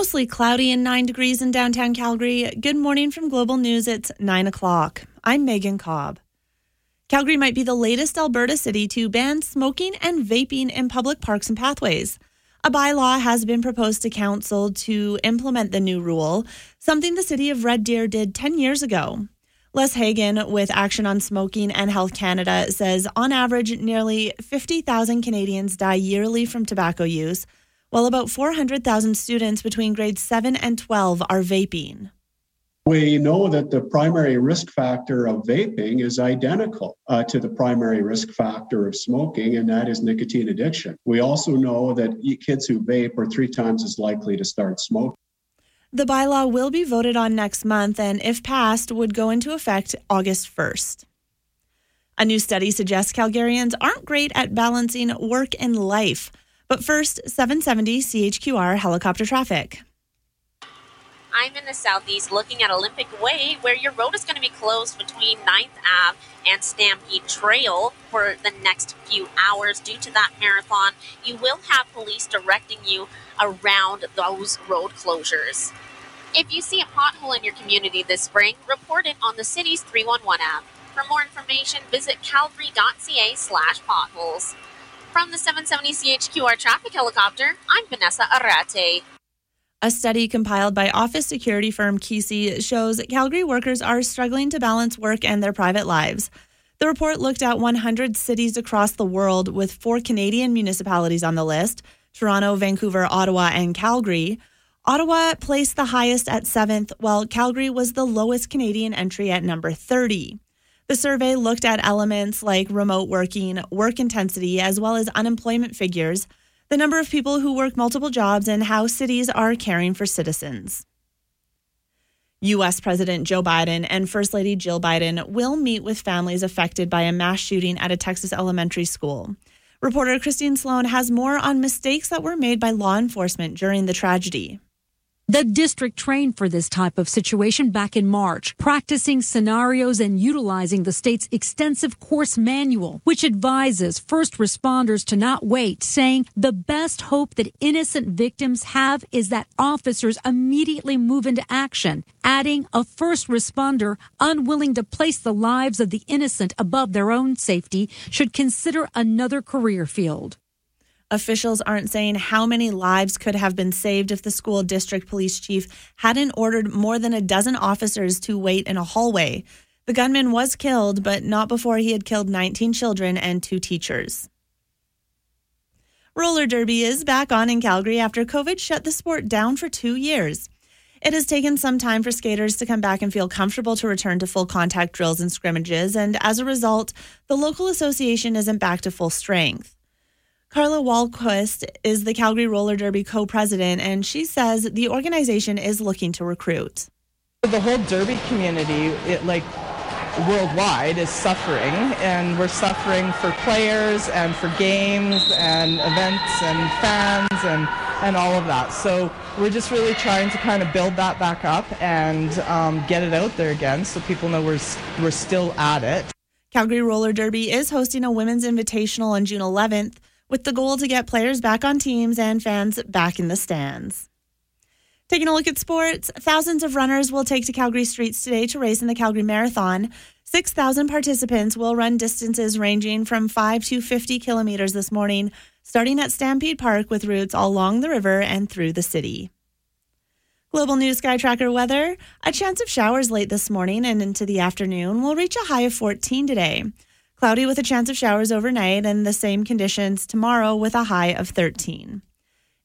Mostly cloudy and 9 degrees in downtown Calgary. Good morning from Global News. It's 9 o'clock. I'm Megan Cobb. Calgary might be the latest Alberta city to ban smoking and vaping in public parks and pathways. A bylaw has been proposed to council to implement the new rule, something the city of Red Deer did 10 years ago. Les Hagen with Action on Smoking and Health Canada says on average nearly 50,000 Canadians die yearly from tobacco use, while about 400,000 students between grades 7 and 12 are vaping. We know that the primary risk factor of vaping is identical to the primary risk factor of smoking, and that is nicotine addiction. We also know that kids who vape are 3 times as likely to start smoking. The bylaw will be voted on next month and, if passed, would go into effect August 1st. A new study suggests Calgarians aren't great at balancing work and life. But first, 770 CHQR helicopter traffic. I'm in the southeast looking at Olympic Way, where your road is going to be closed between 9th Ave and Stampede Trail for the next few hours due to that marathon. You will have police directing you around those road closures. If you see a pothole in your community this spring, report it on the city's 311 app. For more information, visit calgary.ca/potholes. From the 770 CHQR traffic helicopter, I'm Vanessa Arate. A study compiled by office security firm Kesey shows Calgary workers are struggling to balance work and their private lives. The report looked at 100 cities across the world, with 4 Canadian municipalities on the list: Toronto, Vancouver, Ottawa, and Calgary. Ottawa placed the highest at 7th, while Calgary was the lowest Canadian entry at number 30. The survey looked at elements like remote working, work intensity, as well as unemployment figures, the number of people who work multiple jobs, and how cities are caring for citizens. U.S. President Joe Biden and First Lady Jill Biden will meet with families affected by a mass shooting at a Texas elementary school. Reporter Christine Sloan has more on mistakes that were made by law enforcement during the tragedy. The district trained for this type of situation back in March, practicing scenarios and utilizing the state's extensive course manual, which advises first responders to not wait, saying the best hope that innocent victims have is that officers immediately move into action, adding a first responder unwilling to place the lives of the innocent above their own safety should consider another career field. Officials aren't saying how many lives could have been saved if the school district police chief hadn't ordered more than a dozen officers to wait in a hallway. The gunman was killed, but not before he had killed 19 children and 2 teachers. Roller derby is back on in Calgary after COVID shut the sport down for 2 years. It has taken some time for skaters to come back and feel comfortable to return to full contact drills and scrimmages, and as a result, the local association isn't back to full strength. Carla Walquist is the Calgary Roller Derby co-president, and she says the organization is looking to recruit. The whole derby community, worldwide, is suffering, and we're suffering for players and for games and events and fans and all of that. So we're just really trying to kind of build that back up and get it out there again so people know we're still at it. Calgary Roller Derby is hosting a women's invitational on June 11th, with the goal to get players back on teams and fans back in the stands. Taking a look at sports, thousands of runners will take to Calgary streets today to race in the Calgary Marathon. 6,000 participants will run distances ranging from 5 to 50 kilometers this morning, starting at Stampede Park with routes along the river and through the city. Global News SkyTracker weather. A chance of showers late this morning and into the afternoon. Will reach a high of 14 today. Cloudy with a chance of showers overnight, and the same conditions tomorrow with a high of 13.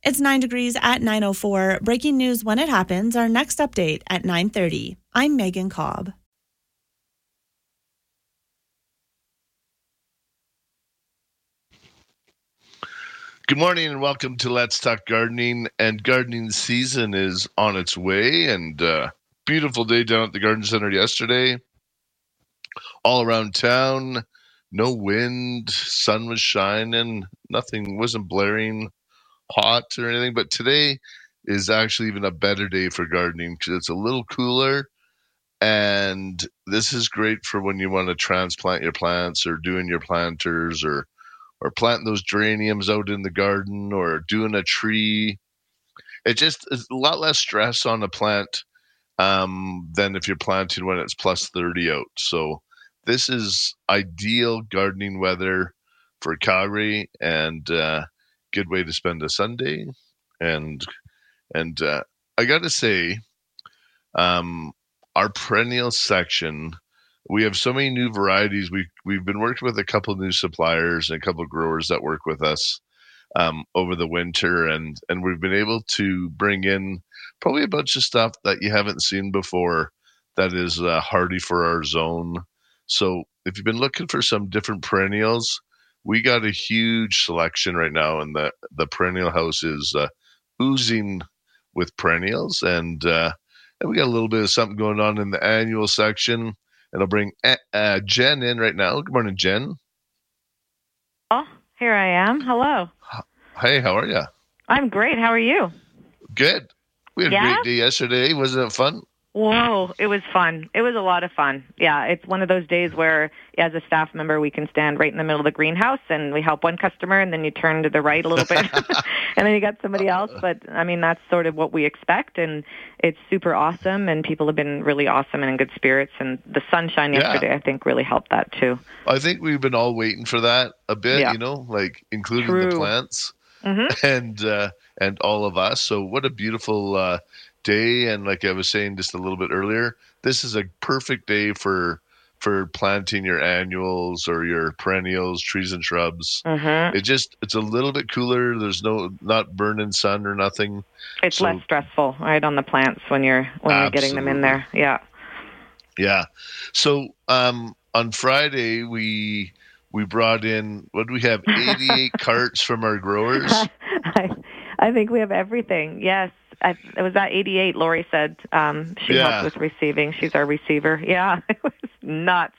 It's 9 degrees at 9:04. Breaking news when it happens. Our next update at 9:30. I'm Megan Cobb. Good morning and welcome to Let's Talk Gardening. And gardening season is on its way. And beautiful day down at the garden center yesterday. All around town. No wind, sun was shining, nothing wasn't blaring hot or anything. But today is actually even a better day for gardening because it's a little cooler. And this is great for when you want to transplant your plants or doing your planters or planting those geraniums out in the garden or doing a tree. It just is a lot less stress on the plant than if you're planting when it's plus 30 out. So this is ideal gardening weather for Calgary, and good way to spend a Sunday. And I got to say, our perennial section, we have so many new varieties. We've been working with a couple of new suppliers and a couple of growers that work with us over the winter, and we've been able to bring in probably a bunch of stuff that you haven't seen before that is hardy for our zone. So if you've been looking for some different perennials, we got a huge selection right now, and the perennial house is oozing with perennials, and we got a little bit of something going on in the annual section. And I'll bring Jen in right now. Good morning, Jen. Oh, here I am. Hello. Hey, how are you? I'm great. How are you? Good. We had a great day yesterday. Wasn't it fun? Whoa, it was fun. It was a lot of fun. Yeah, it's one of those days where, as a staff member, we can stand right in the middle of the greenhouse, and we help one customer, and then you turn to the right a little bit, and then you got somebody else. But, I mean, that's sort of what we expect, and it's super awesome, and people have been really awesome and in good spirits, and the sunshine yesterday, I think, really helped that, too. I think we've been all waiting for that a bit, you know, like including the plants and all of us. So what a beautiful day, and like I was saying just a little bit earlier, this is a perfect day for planting your annuals or your perennials, trees and shrubs. It's a little bit cooler. There's not burning sun or nothing. It's less stressful, right, on the plants when you're getting them in there. Yeah. So on Friday we brought in, what do we have, 88 carts from our growers. I think we have everything. Yes. It was at 88, Lori said. She helped with receiving. She's our receiver. Yeah, it was nuts.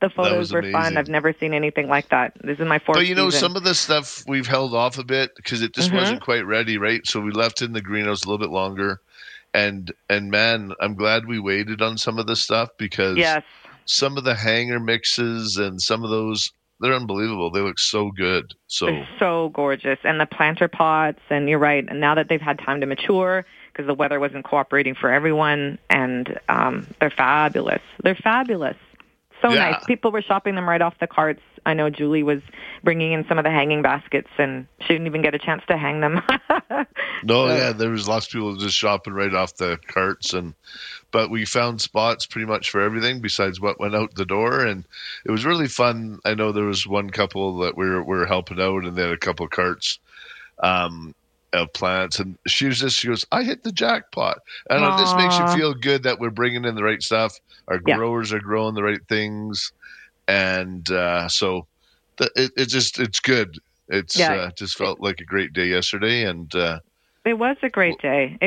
The photos were fun. I've never seen anything like that. This is my fourth season. But, you know, some of the stuff we've held off a bit because it just wasn't quite ready, right? So we left in the greenhouse a little bit longer. And man, I'm glad we waited on some of this stuff because some of the hanger mixes and some of those, they're unbelievable. They look so good. They're so gorgeous. And the planter pots, and you're right, and now that they've had time to mature because the weather wasn't cooperating for everyone, and they're fabulous. So nice. People were shopping them right off the carts. I know Julie was bringing in some of the hanging baskets, and she didn't even get a chance to hang them. There was lots of people just shopping right off the carts, but we found spots pretty much for everything besides what went out the door, and it was really fun. I know there was one couple that we were helping out, and they had a couple of carts of plants, and she goes, I hit the jackpot. And this makes you feel good that we're bringing in the right stuff. Our growers are growing the right things. And it's good. It's just felt like a great day yesterday. And it was a great day.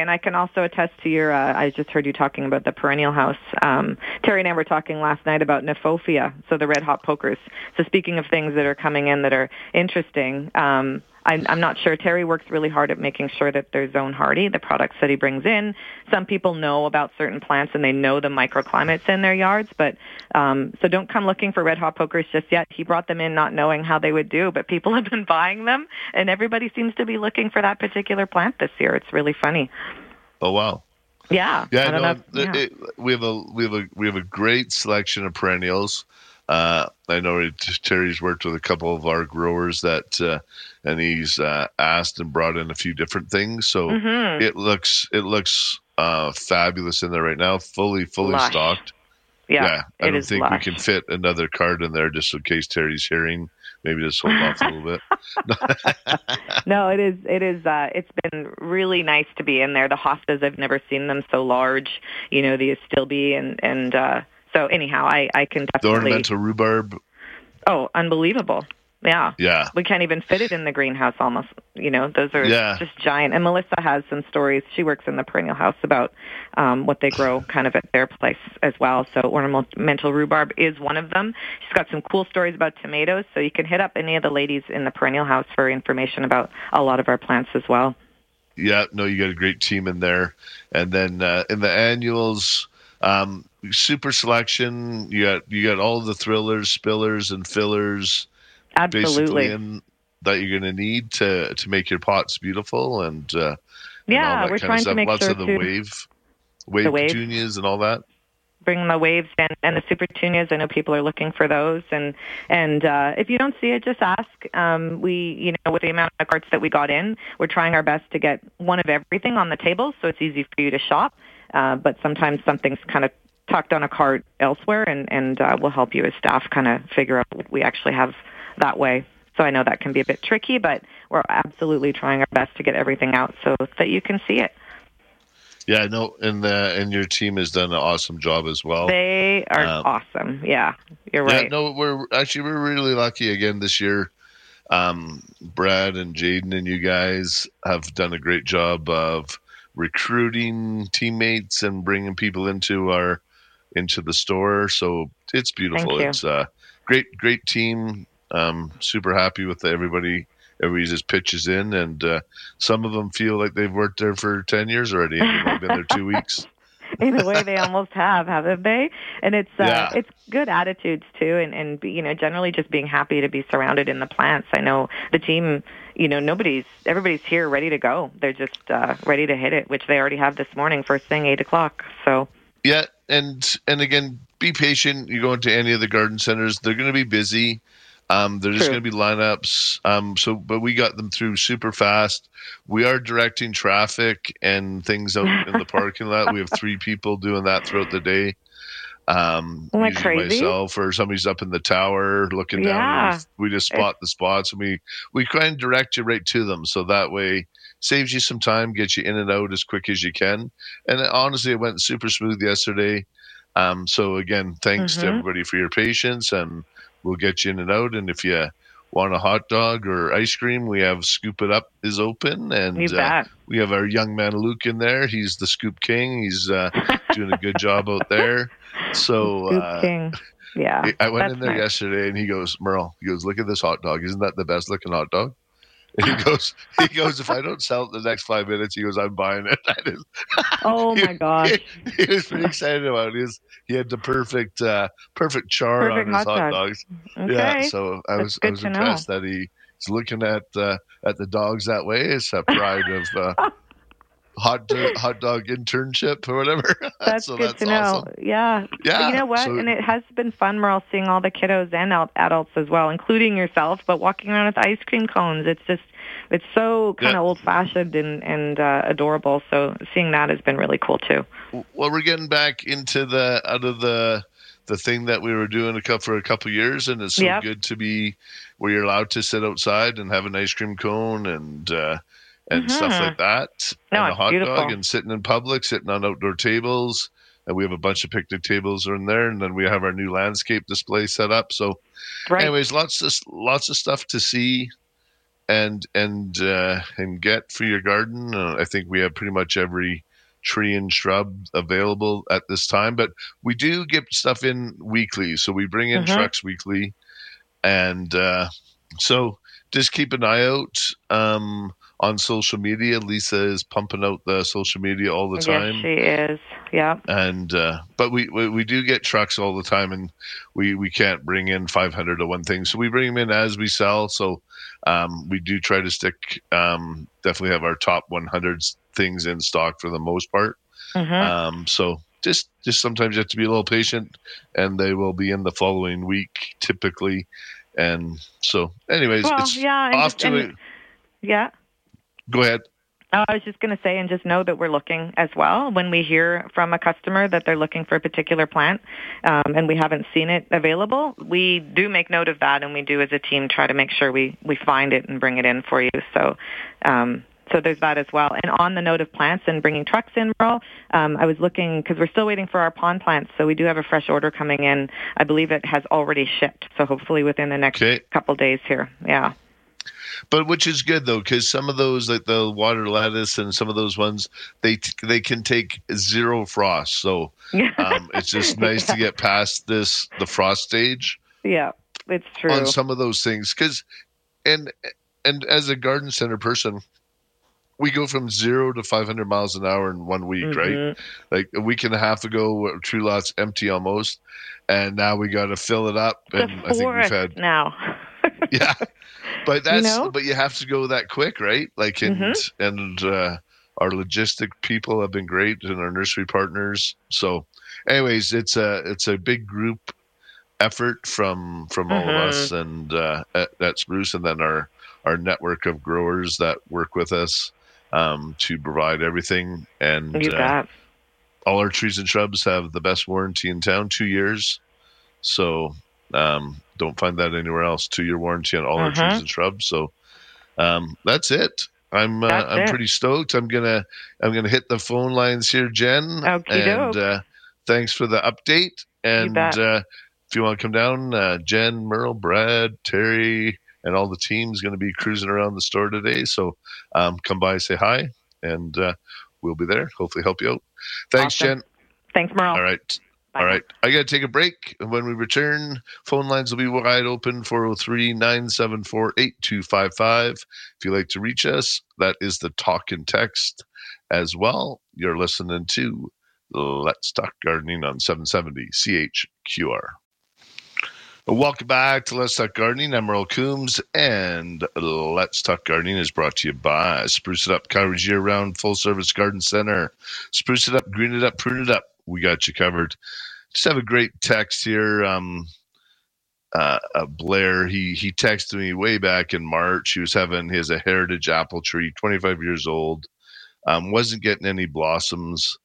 And I can also attest to your, I just heard you talking about the perennial house. Terry and I were talking last night about Nephofia, so the red hot pokers. So speaking of things that are coming in that are interesting, I'm not sure. Terry works really hard at making sure that they're zone hardy, the products that he brings in. Some people know about certain plants and they know the microclimates in their yards, but so don't come looking for red hot pokers just yet. He brought them in not knowing how they would do, but people have been buying them, and everybody seems to be looking for that particular plant this year. It's really funny. Oh wow! Yeah, We have a great selection of perennials. I know Terry's worked with a couple of our growers that, and he's asked and brought in a few different things. So it looks fabulous in there right now, fully lush. Stocked. Yeah, I don't think lush. We can fit another card in there just in case Terry's hearing. Maybe just hold off a little bit. No, it is. It's been really nice to be in there. The hostas, I've never seen them so large. You know, the astilbe and so anyhow, I can definitely... The ornamental rhubarb. Oh, unbelievable. Yeah. Yeah. We can't even fit it in the greenhouse almost. You know, those are just giant. And Melissa has some stories. She works in the perennial house about what they grow kind of at their place as well. So ornamental rhubarb is one of them. She's got some cool stories about tomatoes. So you can hit up any of the ladies in the perennial house for information about a lot of our plants as well. Yeah. No, you got a great team in there. And then in the annuals... super selection. You got all the thrillers, spillers, and fillers. Absolutely. that you're going to need to make your pots beautiful and yeah, and all that kind of stuff. Lots of the wave petunias and all that. Bring the waves and the super petunias. I know people are looking for those. And if you don't see it, just ask. With the amount of carts that we got in, we're trying our best to get one of everything on the table so it's easy for you to shop. But sometimes something's kind of tucked on a cart elsewhere, and we'll help you as staff kind of figure out what we actually have that way. So I know that can be a bit tricky, but we're absolutely trying our best to get everything out so that you can see it. Yeah, I know, and your team has done an awesome job as well. They are awesome. Yeah, you're right. Yeah, no, we're really lucky again this year. Brad and Jaden and you guys have done a great job of recruiting teammates and bringing people into the store. So it's beautiful. Thank you. It's a great team. Super happy with everybody. Everybody just pitches in, and some of them feel like they've worked there for 10 years already. They've only been there 2 weeks. In a way, they almost have, haven't they? And it's good attitudes too, and generally just being happy to be surrounded in the plants. I know the team. Everybody's here ready to go. They're just ready to hit it, which they already have this morning, first thing 8 o'clock. So yeah, and again, be patient. You go into any of the garden centers, they're going to be busy. They're just going to be lineups. But we got them through super fast. We are directing traffic and things out in the parking lot. We have 3 people doing that throughout the day. Myself or somebody's up in the tower looking down. We just spot the spots, and we try and direct you right to them. So that way saves you some time, gets you in and out as quick as you can. And honestly, it went super smooth yesterday. So again, thanks to everybody for your patience, and we'll get you in and out. And if you want a hot dog or ice cream, we have Scoop It Up is open. And we have our young man, Luke, in there. He's the Scoop King. He's doing a good job out there. So I went in there yesterday, and he goes, Merle, look at this hot dog. Isn't that the best looking hot dog? And he goes, if I don't sell it in the next 5 minutes, he goes, I'm buying it. My gosh. He was pretty excited about it. He had the perfect char on his hot dogs. Okay. Yeah, so I was impressed that he's looking at the dogs that way. It's a pride of hot dog internship or whatever. That's so good to awesome. Know. Yeah. Yeah. You know what? So, and it has been fun, Merle, seeing all the kiddos and adults as well, including yourself, but walking around with ice cream cones. It's so kind of old-fashioned and adorable. So seeing that has been really cool too. Well, we're getting back into the thing that we were doing for a couple years, and it's so good to be where you're allowed to sit outside and have an ice cream cone and stuff like that, and a hot dog, and sitting in public, sitting on outdoor tables. And we have a bunch of picnic tables in there, and then we have our new landscape display set up. So anyways, lots of stuff to see and get for your garden. I think we have pretty much every tree and shrub available at this time, but we do get stuff in weekly. So we bring in trucks weekly. And so just keep an eye out. On social media, Lisa is pumping out the social media all the time. Yes, she is. Yeah. And but we do get trucks all the time, and we can't bring in 500 of one thing, so we bring them in as we sell. So we do try to stick. Definitely have our top 100 things in stock for the most part. So just sometimes you have to be a little patient, and they will be in the following week typically. And so, anyways, Yeah. Go ahead. I was just going to say, and just know that we're looking as well. When we hear from a customer that they're looking for a particular plant and we haven't seen it available, we do make note of that, and we do as a team try to make sure we find it and bring it in for you. So so there's that as well. And on the note of plants and bringing trucks in, Merle, I was looking because we're still waiting for our pond plants. So we do have a fresh order coming in. I believe it has already shipped. So hopefully within the next couple days here. Yeah. But which is good, though, because some of those, like the water lettuce and some of those ones, they can take zero frost. So it's just nice to get past the frost stage. Yeah, it's true. On some of those things. Because, and as a garden center person, we go from 0 to 500 miles an hour in 1 week, right? Like a week and a half ago, tree lots empty almost. And now we got to fill it up. And I think we've had now. Yeah. But that's but you have to go that quick, right? Like and our logistic people have been great, and our nursery partners. So, anyways, it's a big group effort from all of us, and that's Bruce, and then our network of growers that work with us to provide everything. And all our trees and shrubs have the best warranty in town, 2 years. So don't find that anywhere else. 2 year warranty on all our trees and shrubs. So that's it. I'm pretty stoked. I'm gonna hit the phone lines here, Jen. Okey-doke. And thanks for the update. And if you want to come down, Jen, Merle, Brad, Terry, and all the team's going to be cruising around the store today. So come by, say hi, and we'll be there. Hopefully, help you out. Thanks, awesome. Jen. Thanks, Merle. All right. Bye. All right. I got to take a break. And when we return, phone lines will be wide open, 403-974-8255. If you'd like to reach us, that is the talk and text as well. You're listening to Let's Talk Gardening on 770 CHQR. Welcome back to Let's Talk Gardening. I'm Merle Coombs, and Let's Talk Gardening is brought to you by Spruce It Up, Calgary's year-round full-service garden center. Spruce it up, green it up, prune it up. We got you covered. Just have a great text here. Blair, he texted me way back in March. He was having a heritage apple tree, 25 years old. Wasn't getting any blossoms.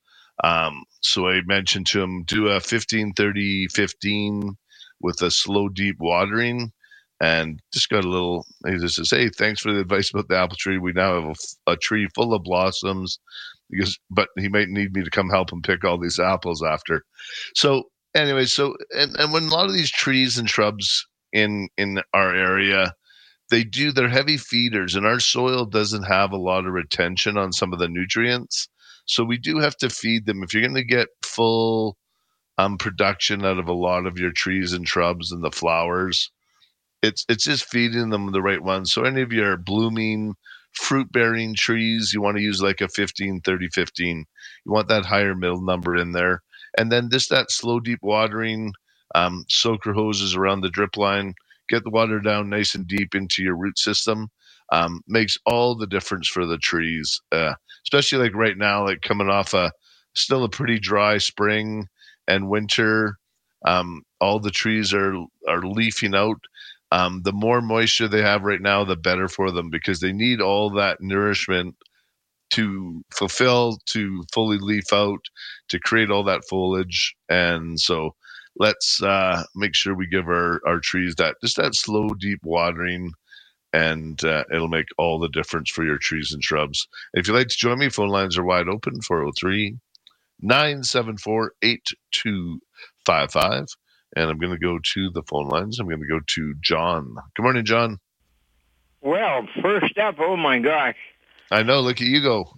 So I mentioned to him, do a 15-30-15 with a slow, deep watering, and just got a little, he just says, hey, thanks for the advice about the apple tree. We now have a tree full of blossoms, but he might need me to come help him pick all these apples after. So anyway, and when a lot of these trees and shrubs in our area, they're heavy feeders, and our soil doesn't have a lot of retention on some of the nutrients. So we do have to feed them. If you're going to get full production out of a lot of your trees and shrubs and the flowers, it's just feeding them the right ones. So any of your blooming, fruit-bearing trees, you want to use like a 15-30-15. You want that higher middle number in there. And then just that slow, deep watering, soaker hoses around the drip line, get the water down nice and deep into your root system. Makes all the difference for the trees, especially like right now, like coming off still a pretty dry spring and winter. All the trees are leafing out. The more moisture they have right now, the better for them, because they need all that nourishment to fully leaf out, to create all that foliage. And so let's make sure we give our trees that slow, deep watering. And it'll make all the difference for your trees and shrubs. If you'd like to join me, phone lines are wide open, 403-974-8255. And I'm going to go to the phone lines. I'm going to go to John. Good morning, John. Well, first up, oh my gosh. I know, look at you go.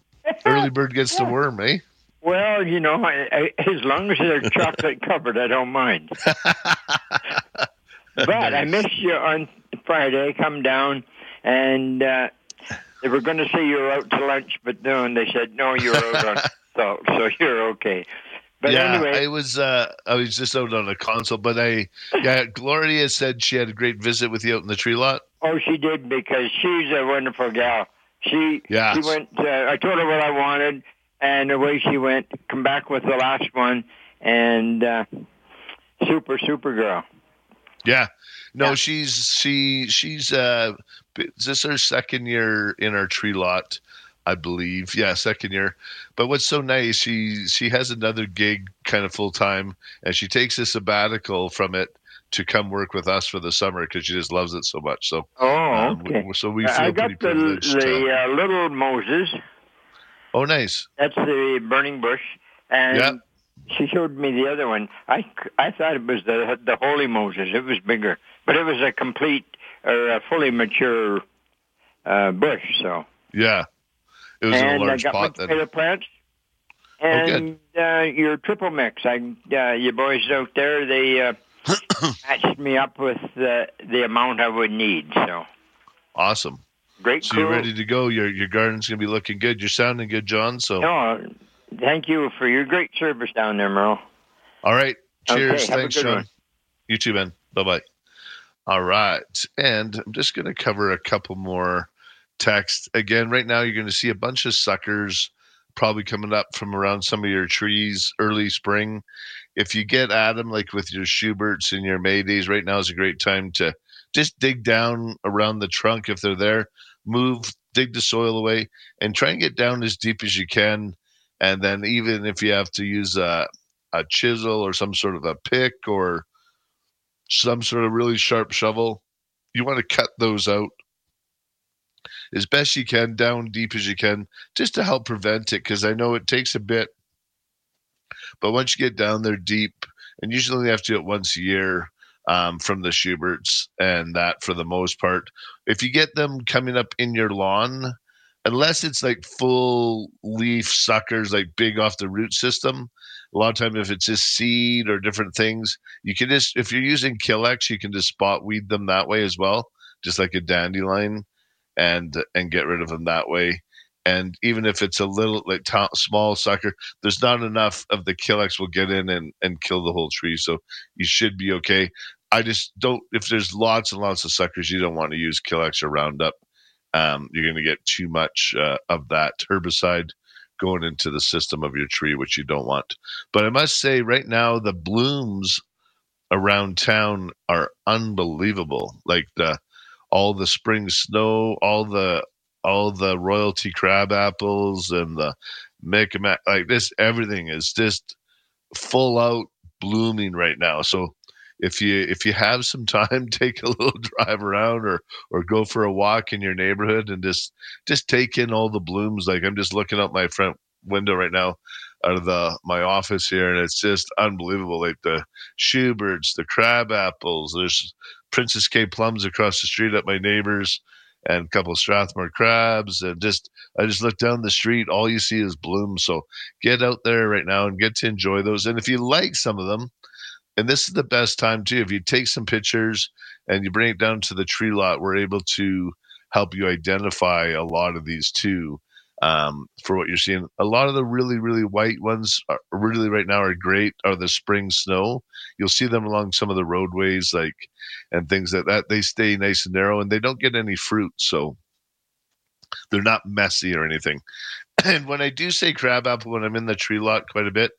Early bird gets the worm, eh? Well, as long as they're chocolate covered, I don't mind. But nice. I missed you on Friday. Come down, and they were going to say you were out to lunch, but no, and they said, no, you're out on salt, so you're okay. But anyway. I was just out on a consult, but Gloria said she had a great visit with you out in the tree lot. Oh, she did, because she's a wonderful gal. She went, I told her what I wanted, and away she went, come back with the last one, and super, super girl. Yeah. No, she's is this her second year in our tree lot, I believe. Yeah, second year. But what's so nice, she has another gig kind of full time, and she takes a sabbatical from it to come work with us for the summer because she just loves it so much. So okay. So we feel pretty privileged. I got the little Moses. Oh, nice. That's the burning bush, and. Yeah. She showed me the other one. I thought it was the Holy Moses. It was bigger, but it was a complete or a fully mature bush. So yeah, it was in a large pot. And I got my tomato plants and your triple mix. Your boys out there, they matched me up with the amount I would need. So awesome, great. So you're ready to go. Your garden's gonna be looking good. You're sounding good, John. So. No, thank you for your great service down there, Merle. All right. Cheers. Okay, thanks, John. One. You too, man. Bye-bye. All right. And I'm just going to cover a couple more texts. Again, right now you're going to see a bunch of suckers probably coming up from around some of your trees early spring. If you get at them, like with your Schuberts and your Maydays, right now is a great time to just dig down around the trunk if they're there. Move, dig the soil away, and try and get down as deep as you can. And then even if you have to use a chisel or some sort of a pick or some sort of really sharp shovel, you want to cut those out as best you can, down deep as you can, just to help prevent it, because I know it takes a bit. But once you get down there deep, and usually you have to do it once a year, from the Schuberts, and that for the most part. If you get them coming up in your lawn, unless it's like full leaf suckers, like big off the root system, a lot of time if it's just seed or different things, you can just, if you're using Killex, you can just spot weed them that way as well, just like a dandelion, and get rid of them that way. And even if it's a little like small sucker, there's not enough of the Killex will get in and kill the whole tree. So you should be okay. I just don't, if there's lots and lots of suckers, you don't want to use Killex or Roundup. You're going to get too much of that herbicide going into the system of your tree, which you don't want. But I must say right now, the blooms around town are unbelievable. Like all the spring snow, all the royalty crab apples and the Micmac, like this, everything is just full out blooming right now. So if you have some time, take a little drive around or go for a walk in your neighborhood and just take in all the blooms. Like I'm just looking out my front window right now out of my office here, and it's just unbelievable. Like the Schuberts, the crab apples, there's Princess K plums across the street at my neighbor's, and a couple of Strathmore crabs, and I just look down the street, all you see is bloom. So get out there right now and get to enjoy those. And if you like some of them, and this is the best time too, if you take some pictures and you bring it down to the tree lot, we're able to help you identify a lot of these too, for what you're seeing. A lot of the really, really white ones are really right now are great, are the spring snow. You'll see them along some of the roadways, like, and things like that. They stay nice and narrow, and they don't get any fruit, so they're not messy or anything. And when I do say crabapple, when I'm in the tree lot quite a bit,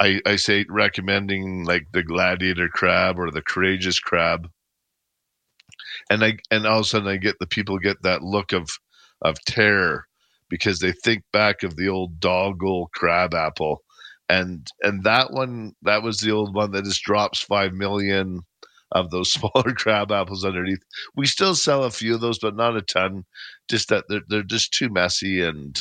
I say recommending like the gladiator crab or the courageous crab. And all of a sudden I get the people get that look of terror, because they think back of the old doggle crab apple. And that one, that was the old one that just drops 5 million of those smaller crab apples underneath. We still sell a few of those, but not a ton, just that they're just too messy, and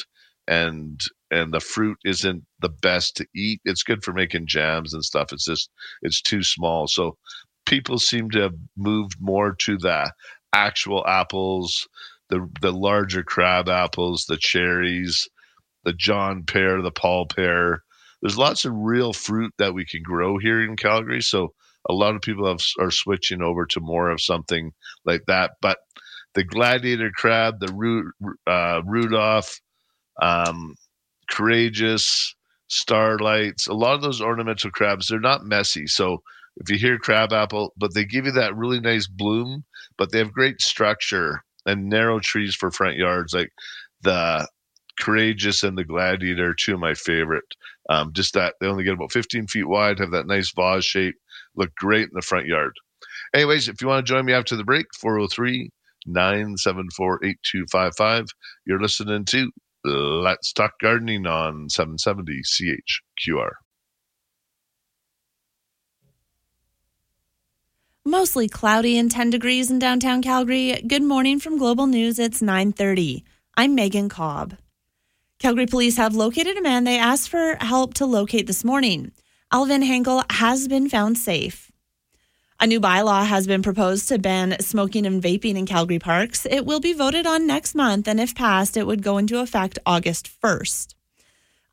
the fruit isn't the best to eat. It's good for making jams and stuff. It's just, it's too small. So people seem to have moved more to the actual apples, the larger crab apples, the cherries, the John pear, the Paul pear. There's lots of real fruit that we can grow here in Calgary. So a lot of people are switching over to more of something like that. But the gladiator crab, the Rudolph, courageous, starlights, a lot of those ornamental crabs, they're not messy. So if you hear crab apple, but they give you that really nice bloom, but they have great structure and narrow trees for front yards. Like the courageous and the gladiator, two of my favorite. Just that they only get about 15 feet wide, have that nice vase shape, look great in the front yard. Anyways, if you want to join me after the break, 403-974-8255. You're listening to Let's Talk Gardening on 770 CHQR. Mostly cloudy and 10 degrees in downtown Calgary. Good morning from Global News. It's 9:30. I'm Megan Cobb. Calgary police have located a man they asked for help to locate this morning. Alvin Henkel has been found safe. A new bylaw has been proposed to ban smoking and vaping in Calgary parks. It will be voted on next month, and if passed, it would go into effect August 1st.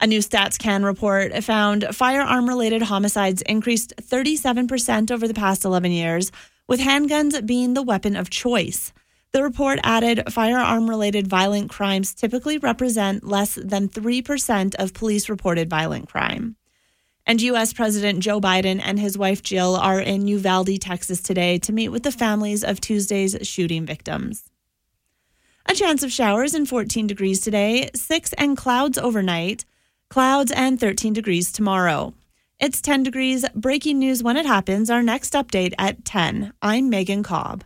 A new StatsCan report found firearm-related homicides increased 37% over the past 11 years, with handguns being the weapon of choice. The report added firearm-related violent crimes typically represent less than 3% of police-reported violent crime. And U.S. President Joe Biden and his wife Jill are in Uvalde, Texas today to meet with the families of Tuesday's shooting victims. A chance of showers and 14 degrees today, 6 and clouds overnight, clouds and 13 degrees tomorrow. It's 10 degrees. Breaking news when it happens. Our next update at 10. I'm Megan Cobb.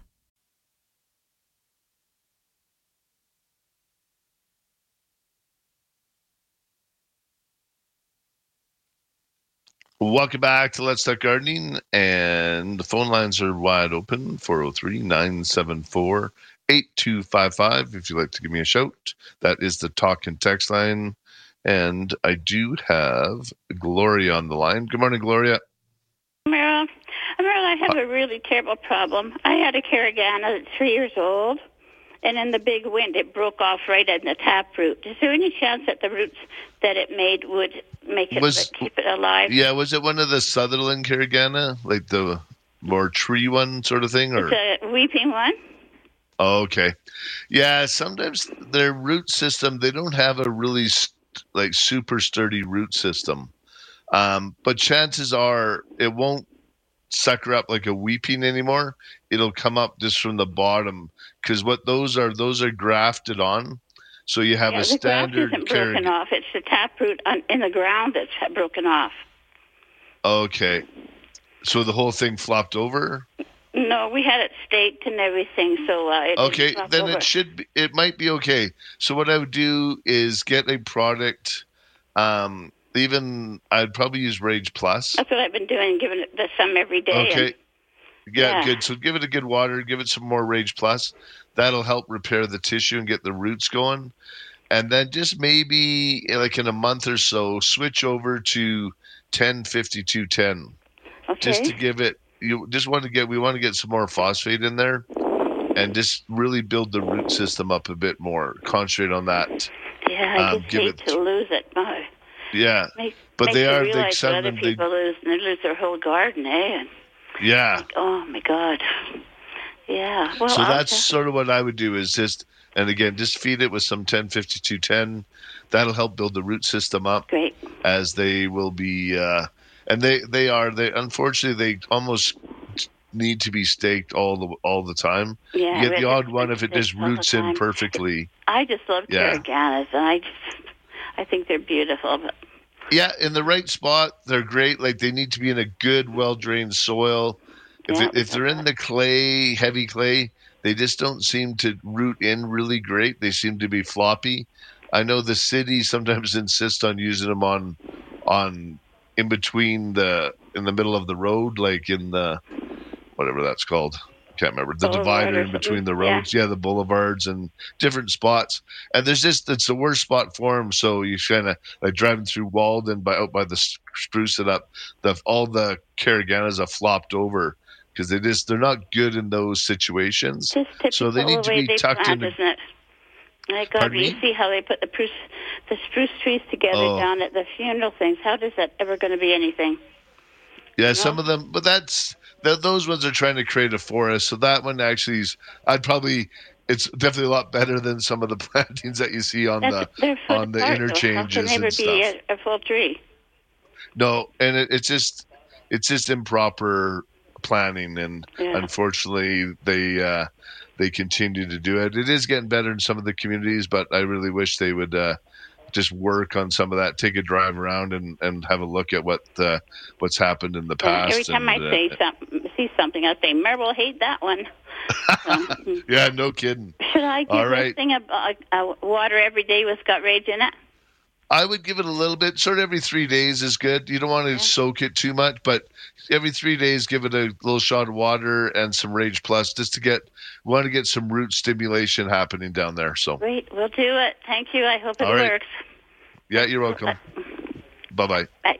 Welcome back to Let's Talk Gardening, and the phone lines are wide open, 403-974-8255. If you'd like to give me a shout, that is the talk and text line. And I do have Gloria on the line. Good morning, Gloria. Merle, I have a really terrible problem. I had a carragana that's 3 years old, and in the big wind, it broke off right at the tap root. Is there any chance that the roots that it made would make it keep it alive? Yeah, was it one of the Sutherland carragana, like the more tree one sort of thing, or the weeping one? Okay, yeah. Sometimes their root system, they don't have a really super sturdy root system, but chances are it won't sucker up like a weeping anymore. It'll come up just from the bottom, because what those are grafted on. So you have a standard. The graft isn't broken off. It's the taproot in the ground that's broken off. Okay, so the whole thing flopped over. No, we had it staked and everything, so okay, then over. It should be, it might be okay. So what I would do is get a product. I'd probably use Rage Plus. That's what I've been doing, giving it some every day. Okay, yeah, good. So give it a good water, give it some more Rage Plus. That'll help repair the tissue and get the roots going. And then just maybe in a month or so, switch over to 10-52-10. Okay. Just to give it. We want to get some more phosphate in there and just really build the root system up a bit more. Concentrate on that. Yeah, I just hate to lose it. Oh, yeah. But they are the other people lose their whole garden, eh? And yeah. Oh, my God. Yeah. Well, so that's sort of what I would do is just feed it with some 10-52-10. That'll help build the root system up. Great. As they will be... And they unfortunately they almost need to be staked all the time. Yeah, you get the odd one if it just roots in perfectly. I just love carraganas, and I think they're beautiful. But yeah, in the right spot, they're great. Like they need to be in a good, well-drained soil. If they're in the clay, heavy clay, they just don't seem to root in really great. They seem to be floppy. I know the city sometimes insists on using them on in between in the middle of the road, like in the, whatever that's called, can't remember, the divider in between the roads, the boulevards and different spots. And it's the worst spot for them. So you kind of driving through Walden out by the spruce it up, all the carraganas have flopped over because they're not good in those situations. So they need to be tucked in. My God, you see how they put the spruce trees together down at the funeral things. How is that ever going to be anything? Yeah, some of them, but those ones are trying to create a forest. So that one actually it's definitely a lot better than some of the plantings that you see on the interchanges and stuff. How can they ever be a full tree? No, and it's just improper planning, and unfortunately they continue to do it. It is getting better in some of the communities, but I really wish they would just work on some of that, take a drive around and have a look at what's happened in the past. Every time I see something, I say, Merle, hate that one. Yeah, no kidding. Should I give this thing a water every day with Gut Rage in it? I would give it a little bit. Sort of every 3 days is good. You don't want to soak it too much, but every 3 days, give it a little shot of water and some Rage Plus just to get some root stimulation happening down there. So great. We'll do it. Thank you. I hope it works. Yeah, you're welcome. Bye-bye. Bye.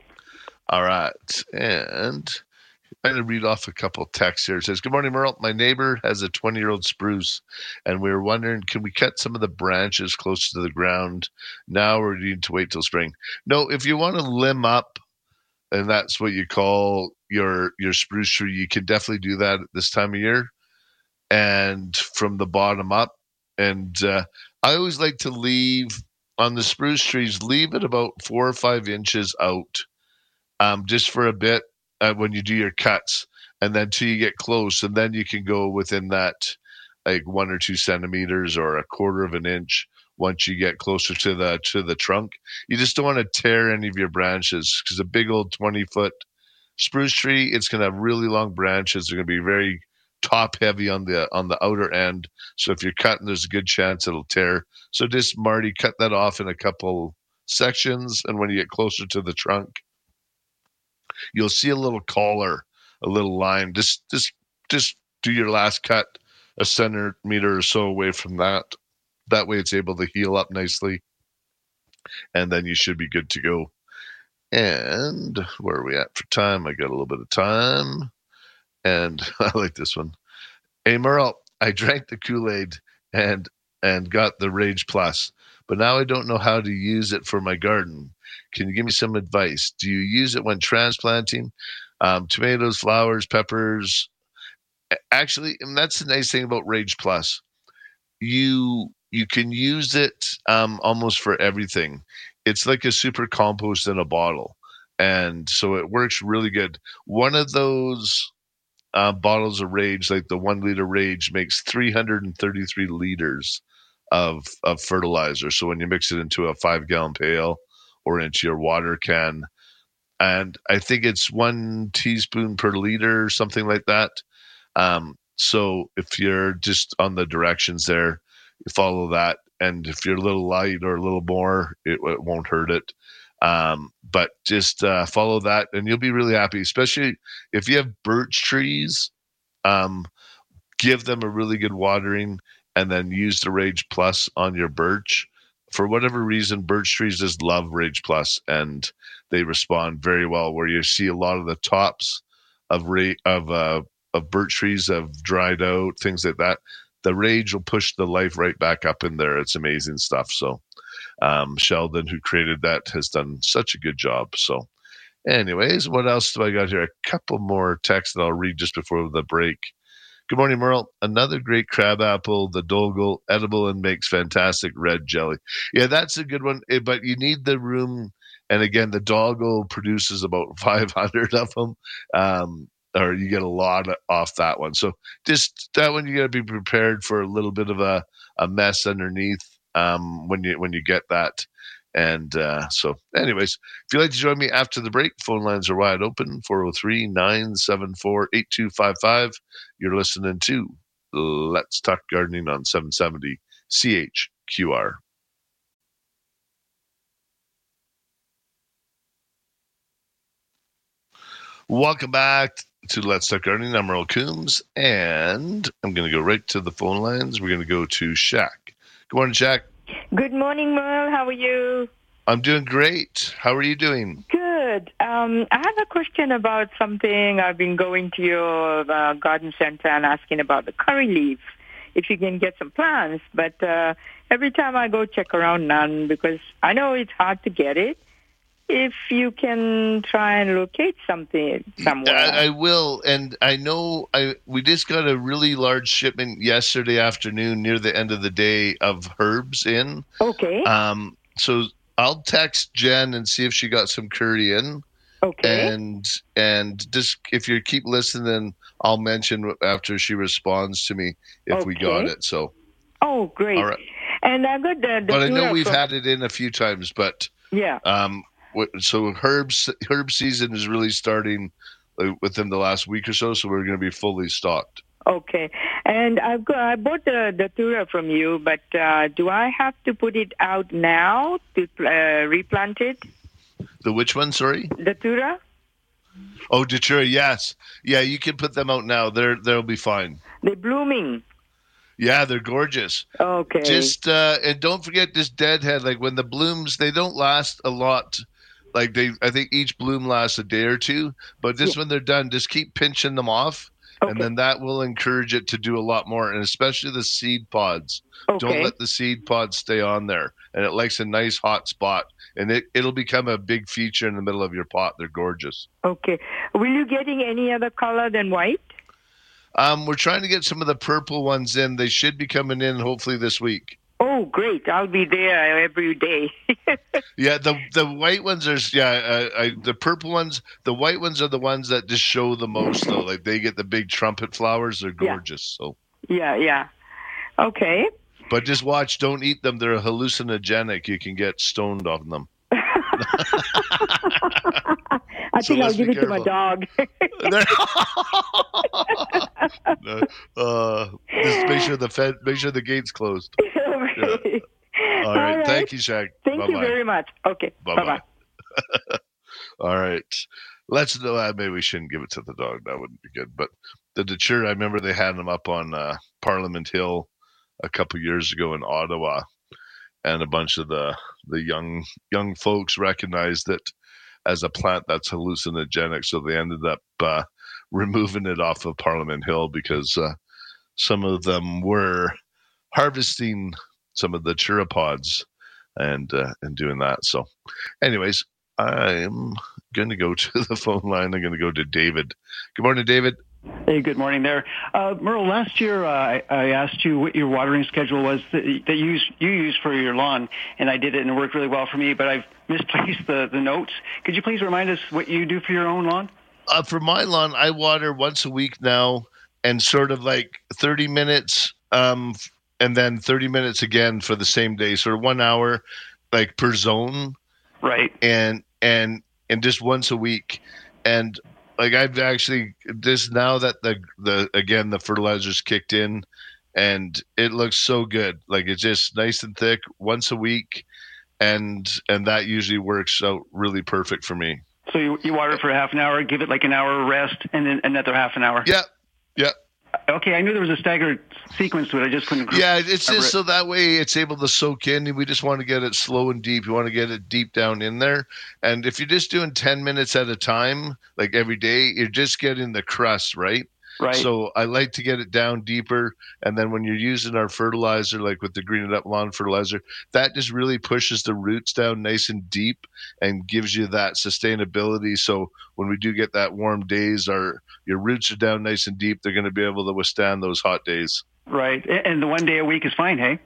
All right. And I'm going to read off a couple of texts here. It says, good morning, Merle. My neighbor has a 20-year-old spruce, and we were wondering, can we cut some of the branches closer to the ground now, or do you need to wait till spring? No, if you want to limb up, and that's what you call your spruce tree, you can definitely do that at this time of year, and from the bottom up. And I always like to leave, on the spruce trees, leave it about 4 or 5 inches out. just for a bit when you do your cuts, and then till you get close, and then you can go within that like 1 or 2 centimeters or a quarter of an inch. Once you get closer to the trunk, you just don't want to tear any of your branches, because a big old 20-foot spruce tree, it's going to have really long branches. They're going to be very top heavy on the outer end. So if you're cutting, there's a good chance it'll tear. So just, Marty, cut that off in a couple sections, and when you get closer to the trunk, you'll see a little collar, a little line. Just do your last cut a centimeter or so away from that. That way it's able to heal up nicely, and then you should be good to go. And where are we at for time? I got a little bit of time, and I like this one. Hey, Merle, I drank the Kool-Aid and got the Rage Plus, but now I don't know how to use it for my garden. Can you give me some advice? Do you use it when transplanting tomatoes, flowers, peppers? Actually, and that's the nice thing about Rage Plus. You can use it almost for everything. It's like a super compost in a bottle, and so it works really good. One of those bottles of Rage, like the 1 liter Rage, makes 333 liters of fertilizer. So when you mix it into a 5-gallon pail or into your water can, and I think it's 1 teaspoon per liter, something like that. So if you're just on the directions there, follow that, and if you're a little light or a little more, it won't hurt it. But just follow that, and you'll be really happy. Especially if you have birch trees, give them a really good watering, and then use the Rage Plus on your birch. For whatever reason, birch trees just love Rage Plus, and they respond very well. Where you see a lot of the tops of birch trees have dried out, things like that. The Rage will push the life right back up in there. It's amazing stuff. So Sheldon, who created that, has done such a good job. So anyways, what else do I got here? A couple more texts that I'll read just before the break. Good morning, Merle. Another great crab apple, the Dolgel, edible and makes fantastic red jelly. Yeah, that's a good one, but you need the room. And again, the Dolgel produces about 500 of them. Or you get a lot off that one. So just that one, you got to be prepared for a little bit of a mess underneath when you get that. And so anyways, if you'd like to join me after the break, phone lines are wide open, 403-974-8255. You're listening to Let's Talk Gardening on 770 CHQR. Welcome back to Let's Talk Gardening. I'm Earl Coombs, and I'm going to go right to the phone lines. We're going to go to Shaq. Good morning, Shaq. Good morning, Merle. How are you? I'm doing great. How are you doing? Good. I have a question about something. I've been going to your garden center and asking about the curry leaf, if you can get some plants. But every time I go check around, none, because I know it's hard to get it. If you can try and locate something somewhere. I will. And I know we just got a really large shipment yesterday afternoon near the end of the day of herbs in. Okay. So I'll text Jen and see if she got some curry in. Okay. And just if you keep listening, I'll mention after she responds to me if we got it. So. Oh, great. All right. And I got the but I know we've had it in a few times, but. Yeah. So herb season is really starting within the last week or so. So we're going to be fully stocked. Okay, and I bought the datura from you, but do I have to put it out now to replant it? The which one? Sorry, datura. Oh, datura. Yes, yeah. You can put them out now. They'll be fine. They're blooming. Yeah, they're gorgeous. Okay. Just and don't forget this deadhead. Like when the blooms, they don't last a lot. Like I think each bloom lasts a day or two, but just when they're done, just keep pinching them off, and then that will encourage it to do a lot more. And especially the seed pods. Okay. Don't let the seed pods stay on there, and it likes a nice hot spot, and it'll become a big feature in the middle of your pot. They're gorgeous. Okay. Were you getting any other color than white? We're trying to get some of the purple ones in. They should be coming in hopefully this week. Oh, great. I'll be there every day. Yeah, the white ones are, the purple ones, the white ones are the ones that just show the most, though. Like, they get the big trumpet flowers. They're gorgeous. Yeah. So. Yeah. Okay. But just watch. Don't eat them. They're hallucinogenic. You can get stoned on them. I think I'll give it to my dog. Just make sure the gate's closed. Right. Yeah. All right. Thank you, Shaq. Thank you very much. Okay. Bye-bye. All right. Let's know. Maybe we shouldn't give it to the dog. That wouldn't be good. But the Dachshund, I remember they had them up on Parliament Hill a couple years ago in Ottawa, and a bunch of the young folks recognized it as a plant that's hallucinogenic, so they ended up removing it off of Parliament Hill because some of them were harvesting some of the chiropods and doing that. So anyways, I'm going to go to the phone line. I'm going to go to David. Good morning, David. Hey, good morning there. Merle, last year I asked you what your watering schedule was that you use for your lawn, and I did it, and it worked really well for me, but I've misplaced the notes. Could you please remind us what you do for your own lawn? For my lawn, I water once a week now, and sort of like 30 minutes and then 30 minutes again for the same day, sort of 1 hour like per zone. Right. And just once a week. And like I've actually just now that the fertilizer's kicked in, and it looks so good. Like it's just nice and thick once a week, and that usually works out really perfect for me. So you water it for half an hour, give it like an hour rest, and then another half an hour. Yeah. Okay, I knew there was a staggered sequence to it. I just couldn't. Yeah, it's just so that way it's able to soak in. And we just want to get it slow and deep. You want to get it deep down in there. And if you're just doing 10 minutes at a time, like every day, you're just getting the crust, right? Right. So I like to get it down deeper. And then when you're using our fertilizer, like with the Green It Up Lawn Fertilizer, that just really pushes the roots down nice and deep and gives you that sustainability. So when we do get that warm days, your roots are down nice and deep. They're going to be able to withstand those hot days. Right. And the 1 day a week is fine, hey?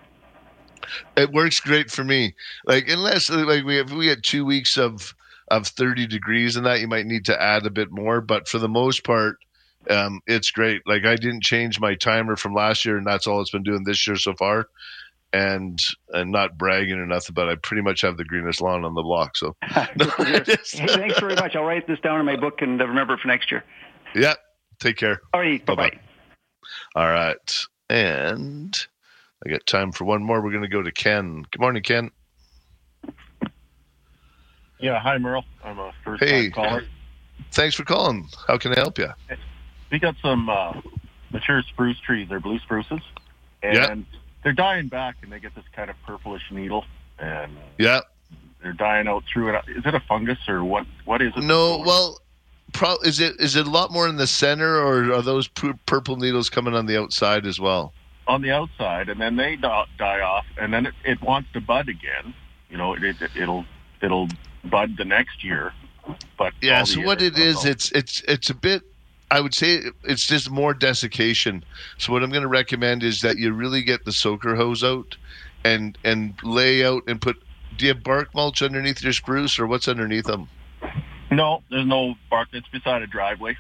It works great for me. Like, unless like we had 2 weeks of 30 degrees and that, you might need to add a bit more. But for the most part, it's great. Like I didn't change my timer from last year, and that's all it's been doing this year so far. And not bragging or nothing, but I pretty much have the greenest lawn on the block. So thanks very much. I'll write this down in my book and remember it for next year. Yeah. Take care. All right. Bye-bye. All right. And I got time for one more. We're going to go to Ken. Good morning, Ken. Yeah. Hi, Merle. I'm a first-time caller. Thanks for calling. How can I help you? We got some mature spruce trees. They're blue spruces. And they're dying back, and they get this kind of purplish needle. And they're dying out through it. Is it a fungus, or what is it? No, well, is it a lot more in the center, or are those purple needles coming on the outside as well? On the outside, and then they die off, and then it wants to bud again. You know, it'll bud the next year. But yeah, so what it is, it's a bit, I would say it's just more desiccation. So what I'm going to recommend is that you really get the soaker hose out and lay out and put, do you have bark mulch underneath your spruce, or what's underneath them? No, there's no bark. It's beside a driveway.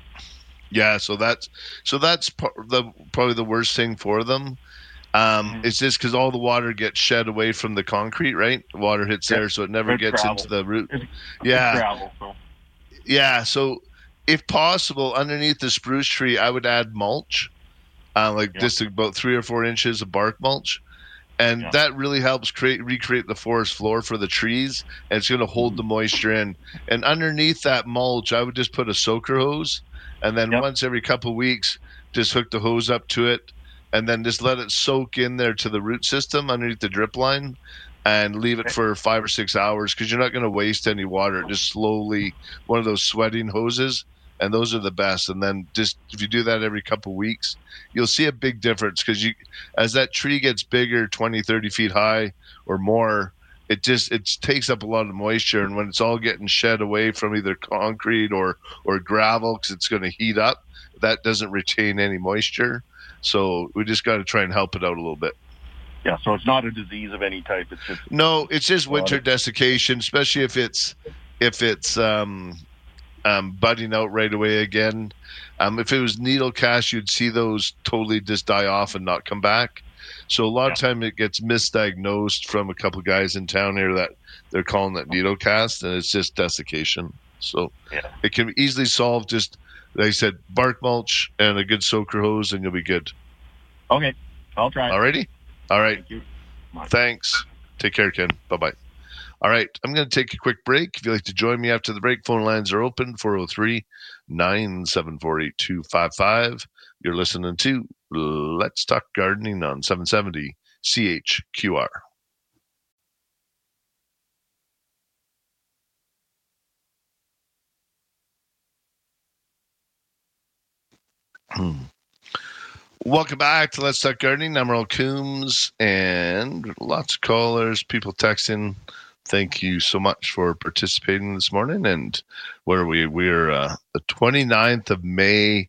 Yeah, so that's probably the worst thing for them. It's just because all the water gets shed away from the concrete, right? Water hits there, so it never gets into the root. It's gravel, so. Yeah, so if possible, underneath the spruce tree, I would add mulch, just about 3 or 4 inches of bark mulch. And that really helps recreate the forest floor for the trees, and it's going to hold the moisture in. And underneath that mulch, I would just put a soaker hose, and then once every couple of weeks, just hook the hose up to it, and then just let it soak in there to the root system underneath the drip line and leave it for 5 or 6 hours because you're not going to waste any water. Just slowly, one of those sweating hoses, and those are the best. And then just if you do that every couple of weeks, you'll see a big difference because as that tree gets bigger, 20, 30 feet high or more, it takes up a lot of moisture. And when it's all getting shed away from either concrete or gravel because it's going to heat up, that doesn't retain any moisture. So we just got to try and help it out a little bit. Yeah, so it's not a disease of any type. It's just winter desiccation, especially if it's budding out right away again. If it was needle cash, you'd see those totally just die off and not come back. So a lot of time it gets misdiagnosed from a couple of guys in town here that they're calling that needle cast, and it's just desiccation. So it can be easily solved. Just like I said, bark mulch and a good soaker hose, and you'll be good. Okay, I'll try. Alrighty. All right. Thank you. Thanks. Take care, Ken. Bye-bye. All right. I'm going to take a quick break. If you'd like to join me after the break, phone lines are open, 403-974-8255. You're listening to Let's Talk Gardening on 770 CHQR. Welcome back to Let's Talk Gardening. I'm Earl Coombs, and lots of callers, people texting. Thank you so much for participating this morning. And where are we? We're the 29th of May.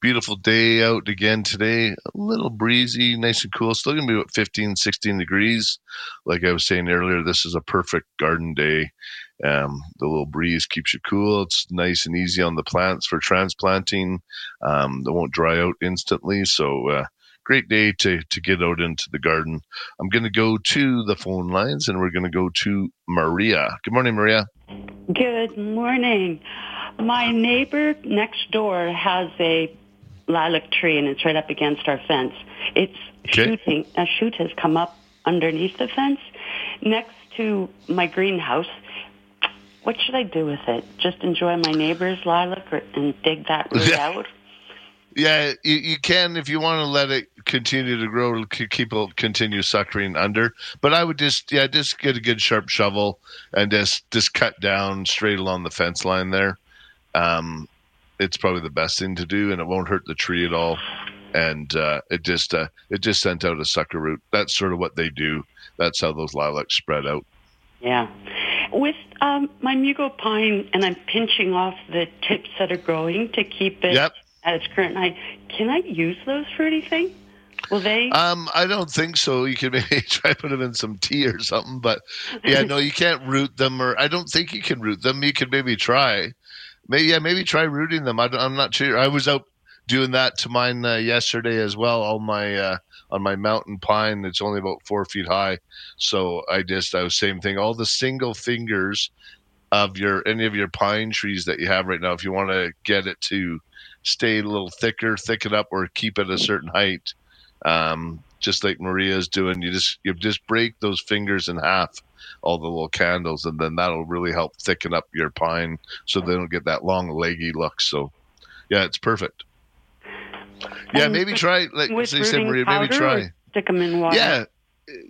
Beautiful day out again today. A little breezy, nice and cool. Still going to be about 15, 16 degrees. Like I was saying earlier, this is a perfect garden day. The little breeze keeps you cool. It's nice and easy on the plants for transplanting. They won't dry out instantly. So great day to get out into the garden. I'm going to go to the phone lines, and we're going to go to Maria. Good morning, Maria. Good morning. My neighbor next door has a lilac tree, and it's right up against our fence. It's shooting. A shoot has come up underneath the fence next to my greenhouse. What should I do with it? Just enjoy my neighbor's lilac and dig that root out? Yeah, you can if you want to let it continue to grow, continue suckering under. But I would just get a good sharp shovel and just cut down straight along the fence line there. It's probably the best thing to do, and it won't hurt the tree at all. And it just sent out a sucker root. That's sort of what they do. That's how those lilacs spread out. Yeah. With my mugo pine, and I'm pinching off the tips that are growing to keep it at its current height, can I use those for anything? Will they? I don't think so. You can maybe try put them in some tea or something, but you can't root them, or I don't think you can root them. You could maybe try. Maybe try rooting them. I'm not sure. I was out doing that to mine yesterday as well. On my mountain pine, it's only about 4 feet high. So I was same thing. All the single fingers of any of your pine trees that you have right now, if you want to get it to stay a little thicker, thick it up, or keep it a certain height, just like Maria's doing, you just break those fingers in half, all the little candles, and then that'll really help thicken up your pine so they don't get that long leggy look. So yeah, it's perfect. Yeah, maybe try. Like say, Maria, maybe try. Stick them in water.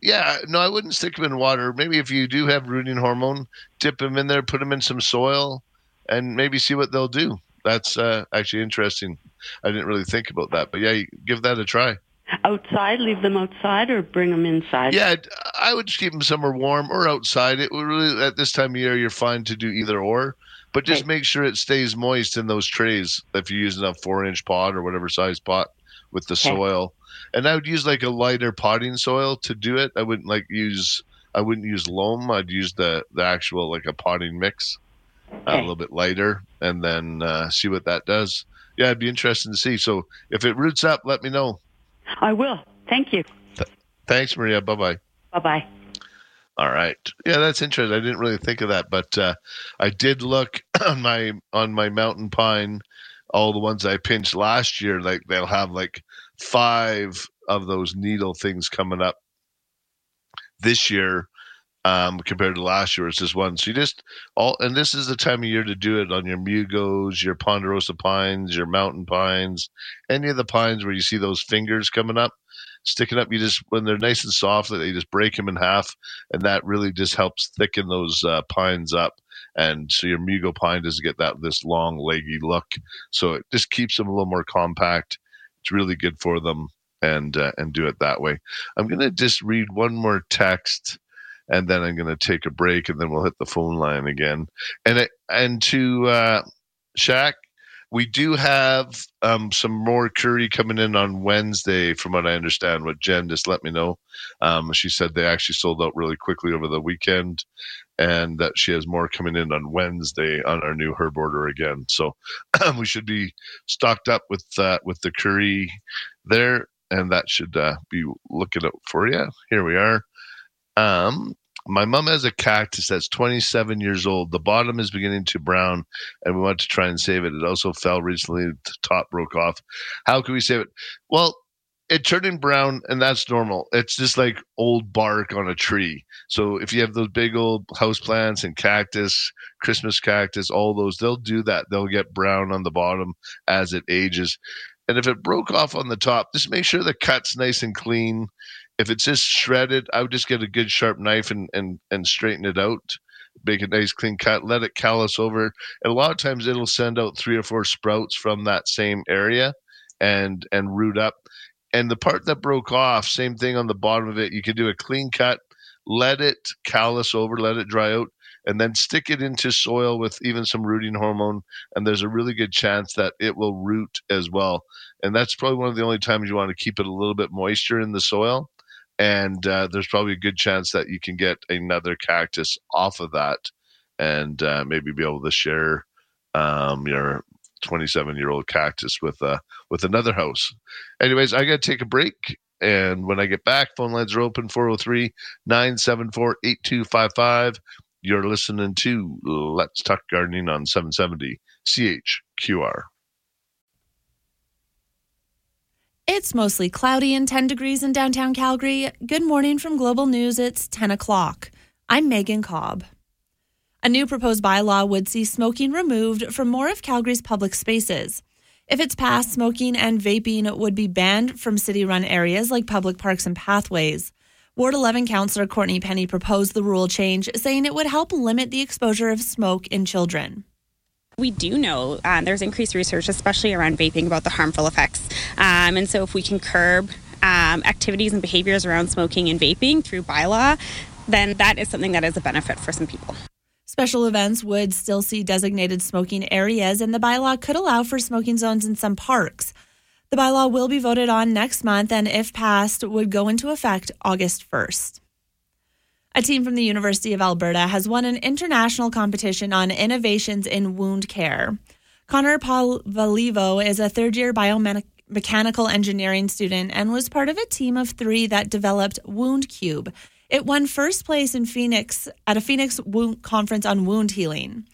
Yeah. No, I wouldn't stick them in water. Maybe if you do have rooting hormone, dip them in there, put them in some soil, and maybe see what they'll do. That's actually interesting. I didn't really think about that, but yeah, give that a try. Outside, leave them outside, or bring them inside? Yeah, I would just keep them somewhere warm or outside. It would really, at this time of year, you're fine to do either or. But just make sure it stays moist in those trays if you use a 4-inch pot or whatever size pot with the soil. And I would use like a lighter potting soil to do it. I wouldn't use loam. I'd use the actual like a potting mix, a little bit lighter, and then see what that does. Yeah, it'd be interesting to see. So if it roots up, let me know. I will. Thank you. Thanks, Maria. Bye-bye. Bye-bye. All right. Yeah, that's interesting. I didn't really think of that, but I did look on my mountain pine, all the ones I pinched last year, like they'll have like 5 of those needle things coming up this year compared to last year. It's just one. So and this is the time of year to do it on your mugos, your ponderosa pines, your mountain pines, any of the pines where you see those fingers coming up. Sticking up, when they're nice and soft, you just break them in half, and that really just helps thicken those pines up, and so your mugo pine doesn't get this long, leggy look. So it just keeps them a little more compact. It's really good for them, and do it that way. I'm going to just read one more text, and then I'm going to take a break, and then we'll hit the phone line again. And to Shaq, We do have some more curry coming in on Wednesday, from what I understand, what Jen just let me know. She said they actually sold out really quickly over the weekend, and that she has more coming in on Wednesday on our new herb order again. So we should be stocked up with the curry there, and that should be looking out for you. Here we are. My mom has a cactus that's 27 years old. The bottom is beginning to brown, and we want to try and save it. It also fell recently. The top broke off. How can we save it? Well, it turning brown, and that's normal. It's just like old bark on a tree. So if you have those big old houseplants and cactus, Christmas cactus, all those, they'll do that. They'll get brown on the bottom as it ages. And if it broke off on the top, just make sure the cut's nice and clean. If it's just shredded, I would just get a good sharp knife and straighten it out, make a nice clean cut, let it callus over. And a lot of times it'll send out 3 or 4 sprouts from that same area and root up. And the part that broke off, same thing on the bottom of it. You can do a clean cut, let it callus over, let it dry out, and then stick it into soil with even some rooting hormone. And there's a really good chance that it will root as well. And that's probably one of the only times you want to keep it a little bit moisture in the soil. And there's probably a good chance that you can get another cactus off of that, and maybe be able to share your 27-year-old cactus with another house. Anyways, I got to take a break, and when I get back, phone lines are open, 403-974-8255. You're listening to Let's Talk Gardening on 770 CHQR. It's mostly cloudy and 10 degrees in downtown Calgary. Good morning from Global News. It's 10 o'clock. I'm Megan Cobb. A new proposed bylaw would see smoking removed from more of Calgary's public spaces. If it's passed, smoking and vaping would be banned from city-run areas like public parks and pathways. Ward 11 Councillor Courtney Penny proposed the rule change, saying it would help limit the exposure of smoke in children. We do know there's increased research, especially around vaping, about the harmful effects. And so if we can curb activities and behaviors around smoking and vaping through bylaw, then that is something that is a benefit for some people. Special events would still see designated smoking areas, and the bylaw could allow for smoking zones in some parks. The bylaw will be voted on next month, and if passed, would go into effect August 1st. A team from the University of Alberta has won an international competition on innovations in wound care. Connor Palvalivo is a third-year biomechanical engineering student and was part of a team of 3 that developed Wound Cube. It won first place in Phoenix at a Phoenix Wound Conference on wound healing.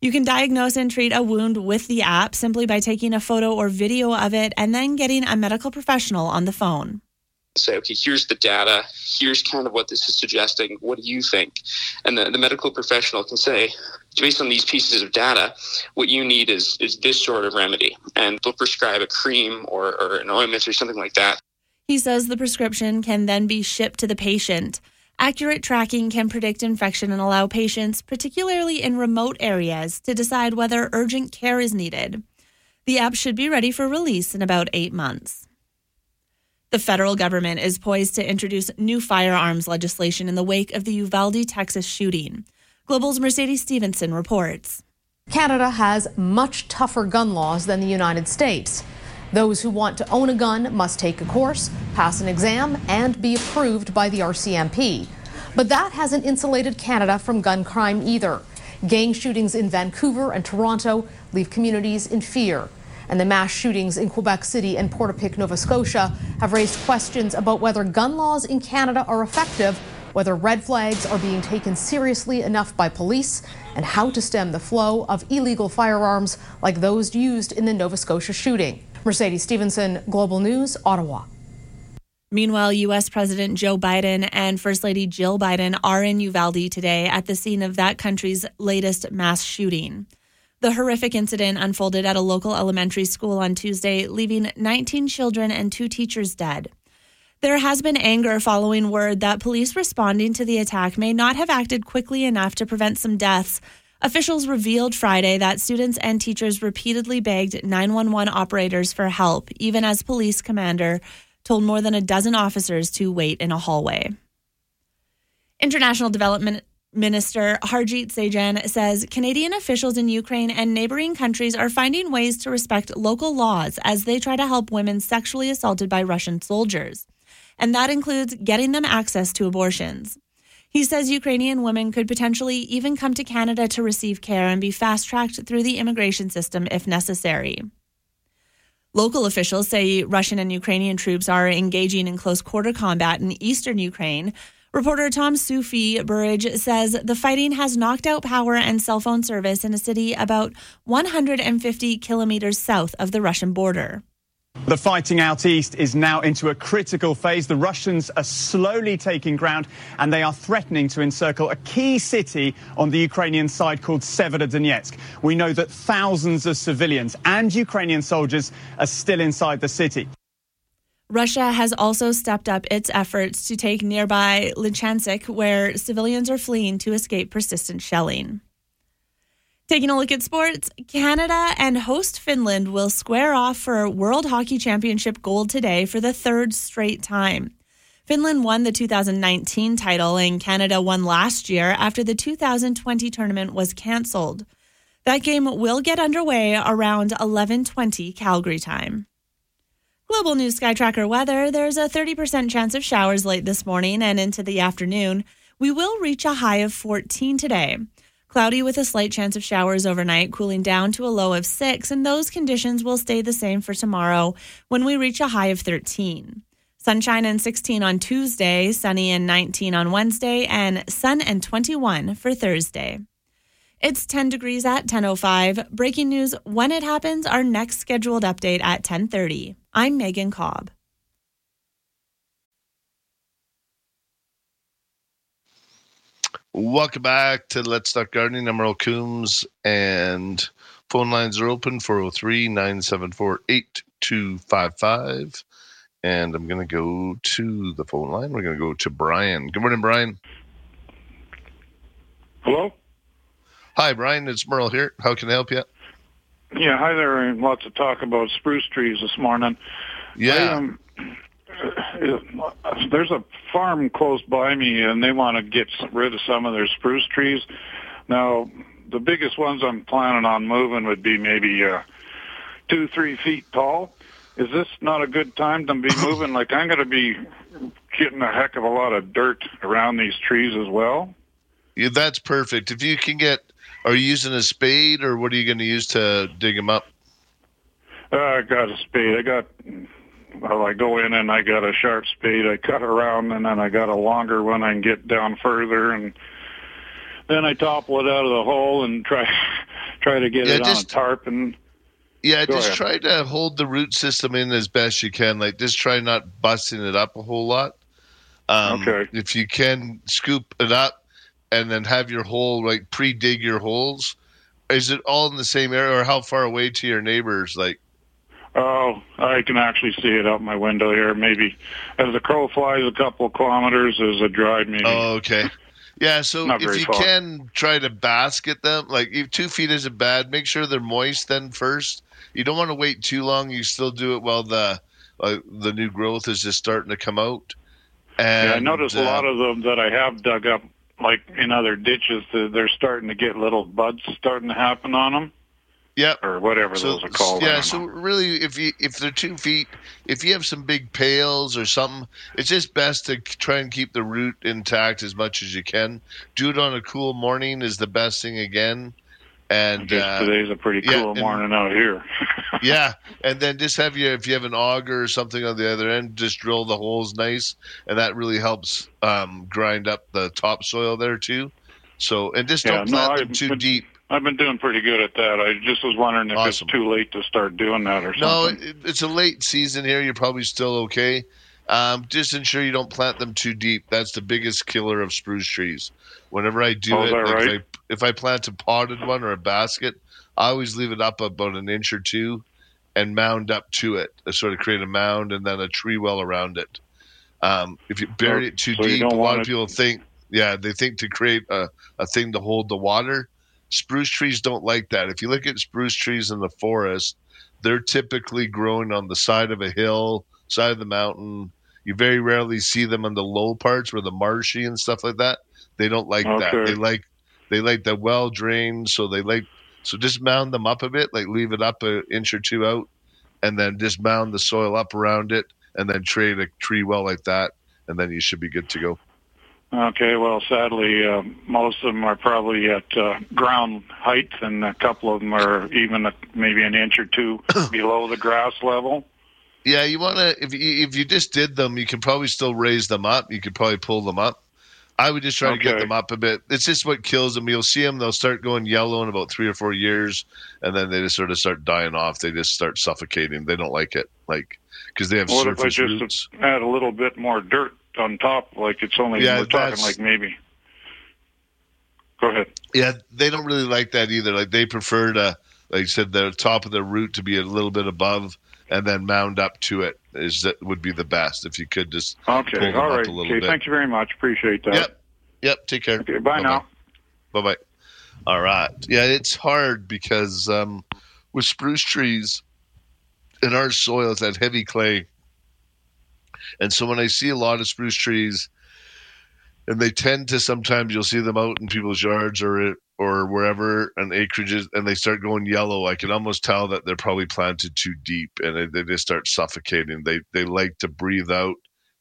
You can diagnose and treat a wound with the app simply by taking a photo or video of it and then getting a medical professional on the phone. Say, okay, here's the data, here's kind of what this is suggesting, what do you think? And the medical professional can say, based on these pieces of data, what you need is this sort of remedy, and they'll prescribe a cream or an ointment or something like that. He says the prescription can then be shipped to the patient. Accurate tracking can predict infection and allow patients, particularly in remote areas, to decide whether urgent care is needed. The app should be ready for release in about 8 months. The federal government is poised to introduce new firearms legislation in the wake of the Uvalde, Texas shooting. Global's Mercedes Stevenson reports. Canada has much tougher gun laws than the United States. Those who want to own a gun must take a course, pass an exam, and be approved by the RCMP. But that hasn't insulated Canada from gun crime either. Gang shootings in Vancouver and Toronto leave communities in fear. And the mass shootings in Quebec City and Port-au-Pic, Nova Scotia, have raised questions about whether gun laws in Canada are effective, whether red flags are being taken seriously enough by police, and how to stem the flow of illegal firearms like those used in the Nova Scotia shooting. Mercedes Stevenson, Global News, Ottawa. Meanwhile, U.S. President Joe Biden and First Lady Jill Biden are in Uvalde today at the scene of that country's latest mass shooting. The horrific incident unfolded at a local elementary school on Tuesday, leaving 19 children and 2 teachers dead. There has been anger following word that police responding to the attack may not have acted quickly enough to prevent some deaths. Officials revealed Friday that students and teachers repeatedly begged 911 operators for help, even as police commander told more than a dozen officers to wait in a hallway. International development Minister Harjit Sajjan says Canadian officials in Ukraine and neighboring countries are finding ways to respect local laws as they try to help women sexually assaulted by Russian soldiers. And that includes getting them access to abortions. He says Ukrainian women could potentially even come to Canada to receive care and be fast-tracked through the immigration system if necessary. Local officials say Russian and Ukrainian troops are engaging in close-quarter combat in eastern Ukraine. Reporter Tom Sufi Burridge says the fighting has knocked out power and cell phone service in a city about 150 kilometers south of the Russian border. The fighting out east is now into a critical phase. The Russians are slowly taking ground and they are threatening to encircle a key city on the Ukrainian side called Severodonetsk. We know that thousands of civilians and Ukrainian soldiers are still inside the city. Russia has also stepped up its efforts to take nearby Lychansk, where civilians are fleeing to escape persistent shelling. Taking a look at sports, Canada and host Finland will square off for World Hockey Championship gold today for the third straight time. Finland won the 2019 title and Canada won last year after the 2020 tournament was cancelled. That game will get underway around 11:20 Calgary time. Global News Skytracker weather, there's a 30% chance of showers late this morning and into the afternoon. We will reach a high of 14 today. Cloudy with a slight chance of showers overnight, cooling down to a low of 6, and those conditions will stay the same for tomorrow when we reach a high of 13. Sunshine and 16 on Tuesday, sunny and 19 on Wednesday, and sun and 21 for Thursday. It's 10 degrees at 10:05. Breaking news when it happens, our next scheduled update at 10:30. I'm Megan Cobb. Welcome back to Let's Talk Gardening. I'm Earl Coombs, and phone lines are open, 403-974-8255. And I'm going to go to the phone line. We're going to go to Brian. Good morning, Brian. Hello? Hi, Brian. It's Merle here. How can I help you? Yeah, hi there. Lots of talk about spruce trees this morning. Yeah. There's a farm close by me, and they want to get rid of some of their spruce trees. Now, the biggest ones I'm planning on moving would be maybe 2-3 feet tall. Is this not a good time to be moving? Like, I'm going to be getting a heck of a lot of dirt around these trees as well. Yeah, that's perfect. If you can get, are you using a spade, or what are you going to use to dig them up? I got a spade. Well, I go in and I got a sharp spade. I cut around and then I got a longer one. I can get down further and then I topple it out of the hole and try to get it on a tarp. And yeah, just try to hold the root system in as best you can. Like, just try not busting it up a whole lot. Okay. If you can, scoop it up and then have your hole, like, pre-dig your holes. Is it all in the same area, or how far away to your neighbors, like? Oh, I can actually see it out my window here. Maybe as the crow flies, a couple of kilometers is a drive. Maybe. Oh, okay. Yeah. So if you can, try to basket them. Like, if 2 feet isn't bad, make sure they're moist. Then first, you don't want to wait too long. You still do it while the new growth is just starting to come out. And yeah, I noticed a lot of them that I have dug up, like in other ditches, they're starting to get little buds starting to happen on them. Yep. Or whatever those are called. Yeah, so really, if they're 2 feet, if you have some big pails or something, it's just best to try and keep the root intact as much as you can. Do it on a cool morning is the best thing again. And today's a pretty cool morning out here. Yeah, and then just have if you have an auger or something on the other end, just drill the holes nice, and that really helps grind up the topsoil there too. So, and just don't plant them too deep. I've been doing pretty good at that. I just was wondering if it's too late to start doing that or something. No, it's a late season here. You're probably still okay. Just ensure you don't plant them too deep. That's the biggest killer of spruce trees. Whenever I do if I plant a potted one or a basket, I always leave it up about an inch or two and mound up to it. I sort of create a mound and then a tree well around it. If you bury it too deep, a lot of people think to create a thing to hold the water. Spruce trees don't like that. If you look at spruce trees in the forest, they're typically growing on the side of a hill, side of the mountain. You very rarely see them on the low parts where the marshy and stuff like that. They don't like that. They like the well drained. So just mound them up a bit, like leave it up an inch or two out, and then just mound the soil up around it, and then create a tree well like that, and then you should be good to go. Okay, well, sadly, most of them are probably at ground height, and a couple of them are even maybe an inch or two below the grass level. Yeah, you want to, if you just did them, you can probably still raise them up. You could probably pull them up. I would just try to get them up a bit. It's just what kills them. You'll see them, they'll start going yellow in about 3 or 4 years, and then they just sort of start dying off. They just start suffocating. They don't like it, because they have surface roots. What if I just add a little bit more dirt on top? We're talking maybe. Go ahead. Yeah, they don't really like that either. They prefer to, like I said, the top of the root to be a little bit above, and then mound up to it. Would be the best if you could just pull them up a little bit. Thank you very much. Appreciate that. Yep. Take care. Okay, bye now. Bye. All right. Yeah, it's hard because with spruce trees in our soil, it's that heavy clay. And so when I see a lot of spruce trees, and they tend to sometimes you'll see them out in people's yards or wherever and acreages, and they start going yellow. I can almost tell that they're probably planted too deep, and they just start suffocating. They like to breathe out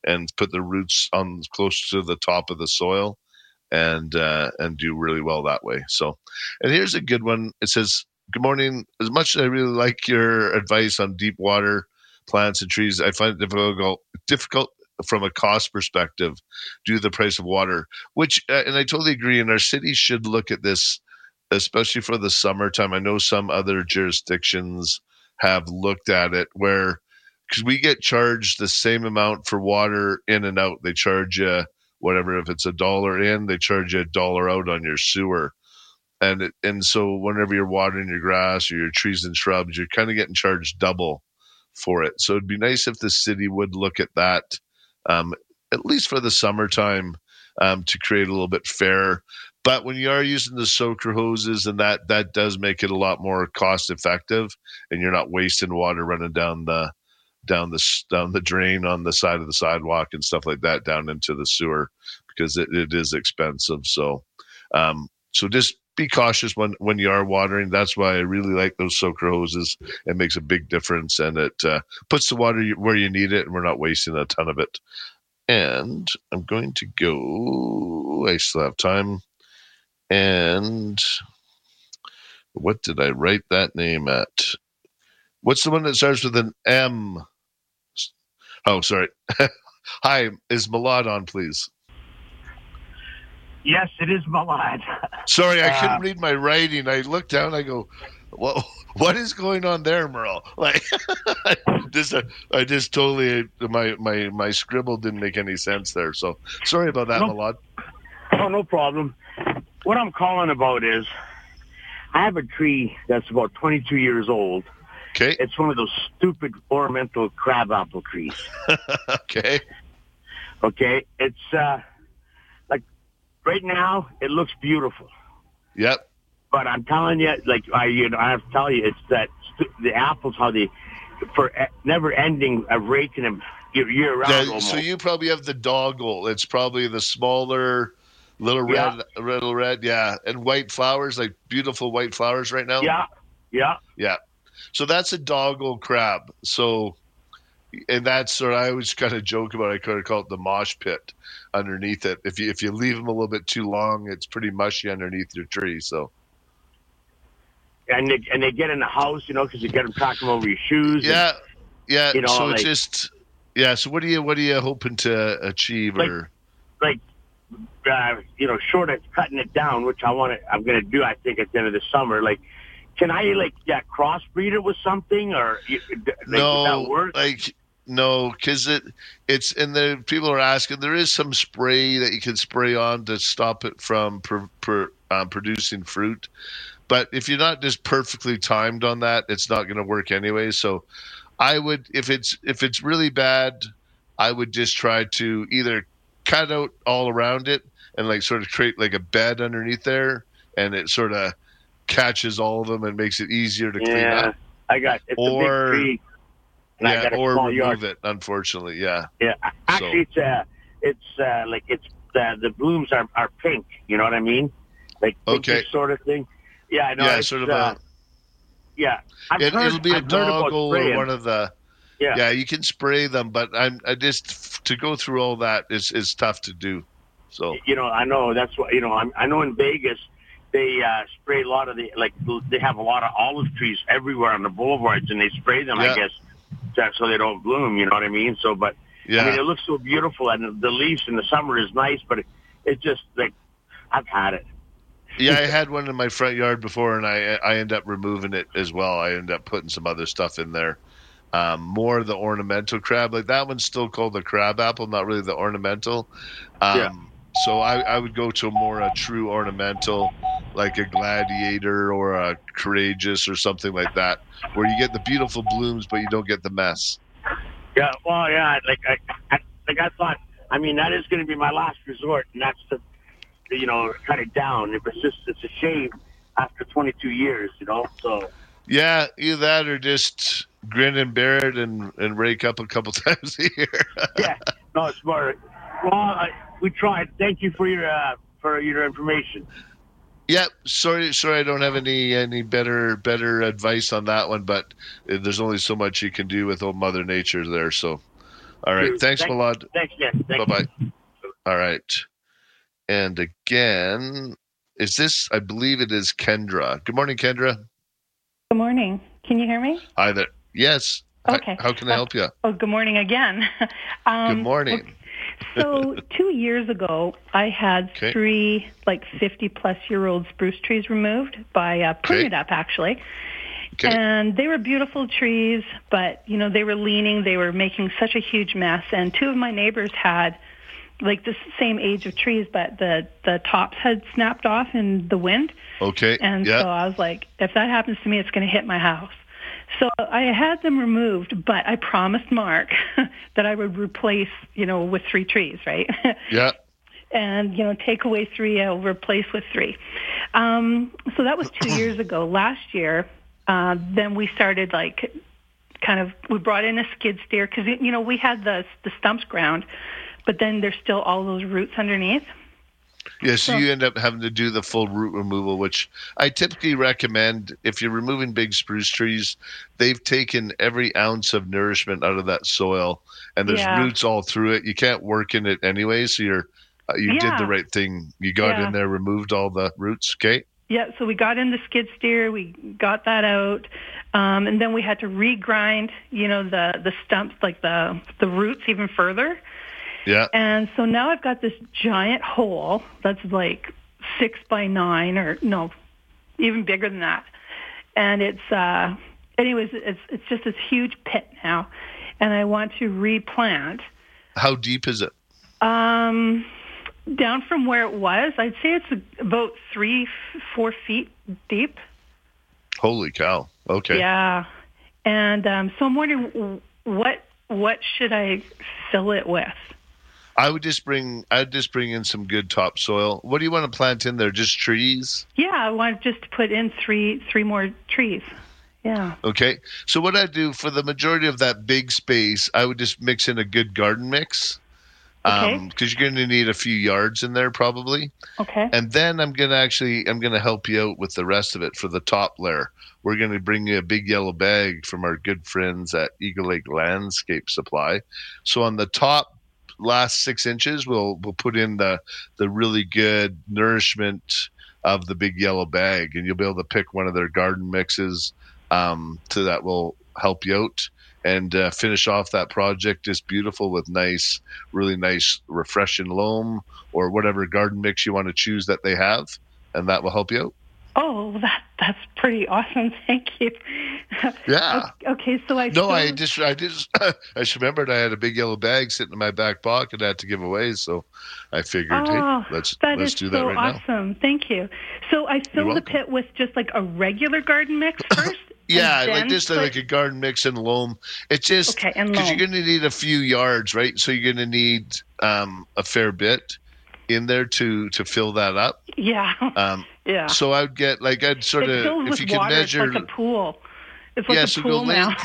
and put their roots on close to the top of the soil, and do really well that way. So, and here's a good one. It says, "Good morning. As much as I really like your advice on deep water plants and trees, I find it difficult from a cost perspective due to the price of water," which, and I totally agree, and our city should look at this, especially for the summertime. I know some other jurisdictions have looked at it because we get charged the same amount for water in and out. They charge you whatever, if it's $1 in, they charge you $1 out on your sewer. And so whenever you're watering your grass or your trees and shrubs, you're kind of getting charged double for it. So it'd be nice if the city would look at that, at least for the summertime, to create a little bit fairer. But when you are using the soaker hoses and that does make it a lot more cost effective, and you're not wasting water running down the drain on the side of the sidewalk and stuff like that down into the sewer, because it is expensive. So, so just be cautious when you are watering. That's why I really like those soaker hoses. It makes a big difference, and it puts the water where you need it, and we're not wasting a ton of it. And I'm going to go, I still have time. And what did I write that name at? What's the one that starts with an M? Oh, sorry. Hi, is Milad on, please? Yes, it is Milad. Sorry, I couldn't read my writing. I looked down. I go, "Whoa, what is going on there, Merle?" I just totally my scribble didn't make any sense there. So sorry about that, Milad. Oh, no problem. What I'm calling about is I have a tree that's about 22 years old. Okay, it's one of those stupid ornamental crabapple trees. Okay, it's. Right now, it looks beautiful. Yep. But I'm telling you, I have to tell you, it's that the apples, how they, for never ending of raking them year round. Yeah, so you probably have the doggle. It's probably the smaller, little red, yeah, and white flowers, like beautiful white flowers right now. Yeah. So that's a doggle crab. So. And that's what I always kind of joke about. I kind of call it the mosh pit underneath it. If you leave them a little bit too long, it's pretty mushy underneath your tree. So, and they get in the house, because you get them talking over your shoes. Yeah, yeah. So what are you hoping to achieve? Short of cutting it down, which I'm going to do. I think at the end of the summer, can I crossbreed it with something, or no? Does that work? No, because it's and the people are asking. There is some spray that you can spray on to stop it from producing fruit, but if you're not just perfectly timed on that, it's not going to work anyway. So, I would if it's really bad, I would just try to either cut out all around it and sort of create a bed underneath there, and it sort of catches all of them and makes it easier to clean up. I got it's a big tree, and I got a small yard. Remove it, unfortunately. Actually, it's the blooms are pink. You know what I mean? Like pinkish sort of thing. Yeah, I know. Yeah, sort of a. Yeah, it'll be a doggle or one of the. Yeah, you can spray them, but I just to go through all that is tough to do. So you know, I know that's what you know. I know in Vegas they spray a lot of the they have a lot of olive trees everywhere on the boulevards, and they spray them. Yeah. I guess that's so they don't bloom. You know what I mean? So, but yeah. I mean, it looks so beautiful, and the leaves in the summer is nice, but it's just like I've had it. Yeah, I had one in my front yard before, and I end up removing it as well. I end up putting some other stuff in there. More of the ornamental crab. Like that one's still called the crab apple, not really the ornamental. So I would go to more a true ornamental, like a gladiator or a courageous or something like that, where you get the beautiful blooms, but you don't get the mess. Yeah, well, yeah, I thought, I mean, that is going to be my last resort, and that's the, you know, cut it down. It was just, it's a shame after 22 years, you know, so. Yeah, either that or just grin and bear it and rake up a couple times a year. Yeah, no, it's more. Well, we tried. Thank you for your information. Yeah, sorry, I don't have any better advice on that one, but there's only so much you can do with old Mother Nature there. So, all right, thanks Milad. Thanks, again. Bye. All right. And again, is this, I believe it is Kendra. Good morning, Kendra. Good morning. Can you hear me? Hi there. Yes. Okay. How can I help you? Oh, good morning again. Good morning. So 2 years ago, I had three 50-plus-year-old spruce trees removed by putting it up, actually. Okay. And they were beautiful trees, but, you know, they were leaning. They were making such a huge mess. And two of my neighbors had this same age of trees, but the tops had snapped off in the wind. Okay. And so I was like, if that happens to me, it's going to hit my house. So I had them removed, but I promised Mark that I would replace, you know, with three trees, right? Yeah. And, you know, take away three, I'll replace with three. So that was 2 years ago. Last year, then we started we brought in a skid steer because, you know, we had the stumps ground. But then there's still all those roots underneath. Yeah, so you end up having to do the full root removal, which I typically recommend if you're removing big spruce trees. They've taken every ounce of nourishment out of that soil, and there's roots all through it. You can't work in it anyway, so you did the right thing. You got in there, removed all the roots, okay? Yeah, so we got in the skid steer, we got that out, and then we had to regrind, you know, the stumps, the roots even further. Yeah. And so now I've got this giant hole that's 6 by 9 or no, even bigger than that. And it's, anyways, it's just this huge pit now. And I want to replant. How deep is it? Down from where it was, I'd say it's about 3-4 feet deep. Holy cow. Okay. Yeah. And so I'm wondering what should I fill it with? I'd just bring in some good topsoil. What do you want to plant in there? Just trees? Yeah, I want just to put in three more trees. Yeah. Okay. So what I do for the majority of that big space, I would just mix in a good garden mix. Okay. Because you're going to need a few yards in there probably. Okay. And then I'm going to help you out with the rest of it for the top layer. We're going to bring you a big yellow bag from our good friends at Eagle Lake Landscape Supply. So on the top last 6 inches, we'll put in the really good nourishment of the big yellow bag, and you'll be able to pick one of their garden mixes to that will help you out and finish off that project just beautiful with really nice refreshing loam or whatever garden mix you want to choose that they have, and that will help you out. Oh, that's pretty awesome. Thank you. Yeah. Okay, so I just remembered I had a big yellow bag sitting in my back pocket I had to give away, so I figured, let's do that right now. That is so awesome. Thank you. So I filled the pit with just a regular garden mix first? Yeah, a garden mix and loam. It's just because you're going to need a few yards, right? So you're going to need a fair bit in there to fill that up. Yeah. Yeah. So I'd get if you could measure, it's like a pool. It's like a pool now.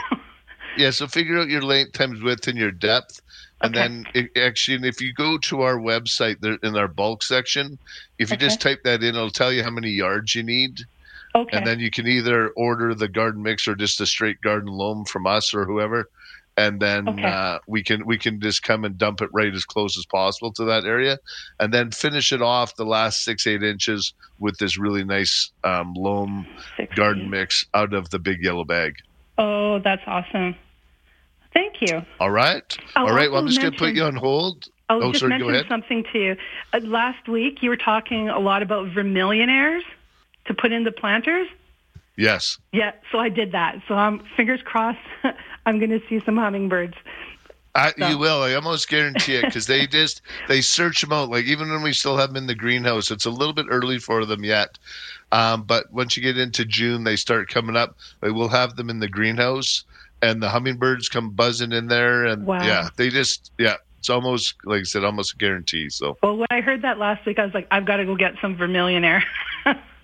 Yeah. So figure out your length times width and your depth. And then if you go to our website there in our bulk section, if you just type that in, it'll tell you how many yards you need. Okay. And then you can either order the garden mix or just a straight garden loam from us or whoever. And then we can just come and dump it right as close as possible to that area, and then finish it off the last 6-8 inches with this really nice loam garden mix out of the big yellow bag. Oh, that's awesome! Thank you. All right, all right. Well, I'm just going to put you on hold. I'll just mention something to you. Last week, you were talking a lot about vermillionaires to put in the planters. Yes. Yeah, so I did that. So I'm fingers crossed. I'm going to see some hummingbirds. You will. I almost guarantee it because they search them out. Like even when we still have them in the greenhouse, it's a little bit early for them yet. But once you get into June, they start coming up. Like, we'll have them in the greenhouse, and the hummingbirds come buzzing in there. And it's almost, like I said, almost a guarantee. So. Well, when I heard that last week, I was like, I've got to go get some vermillionaire.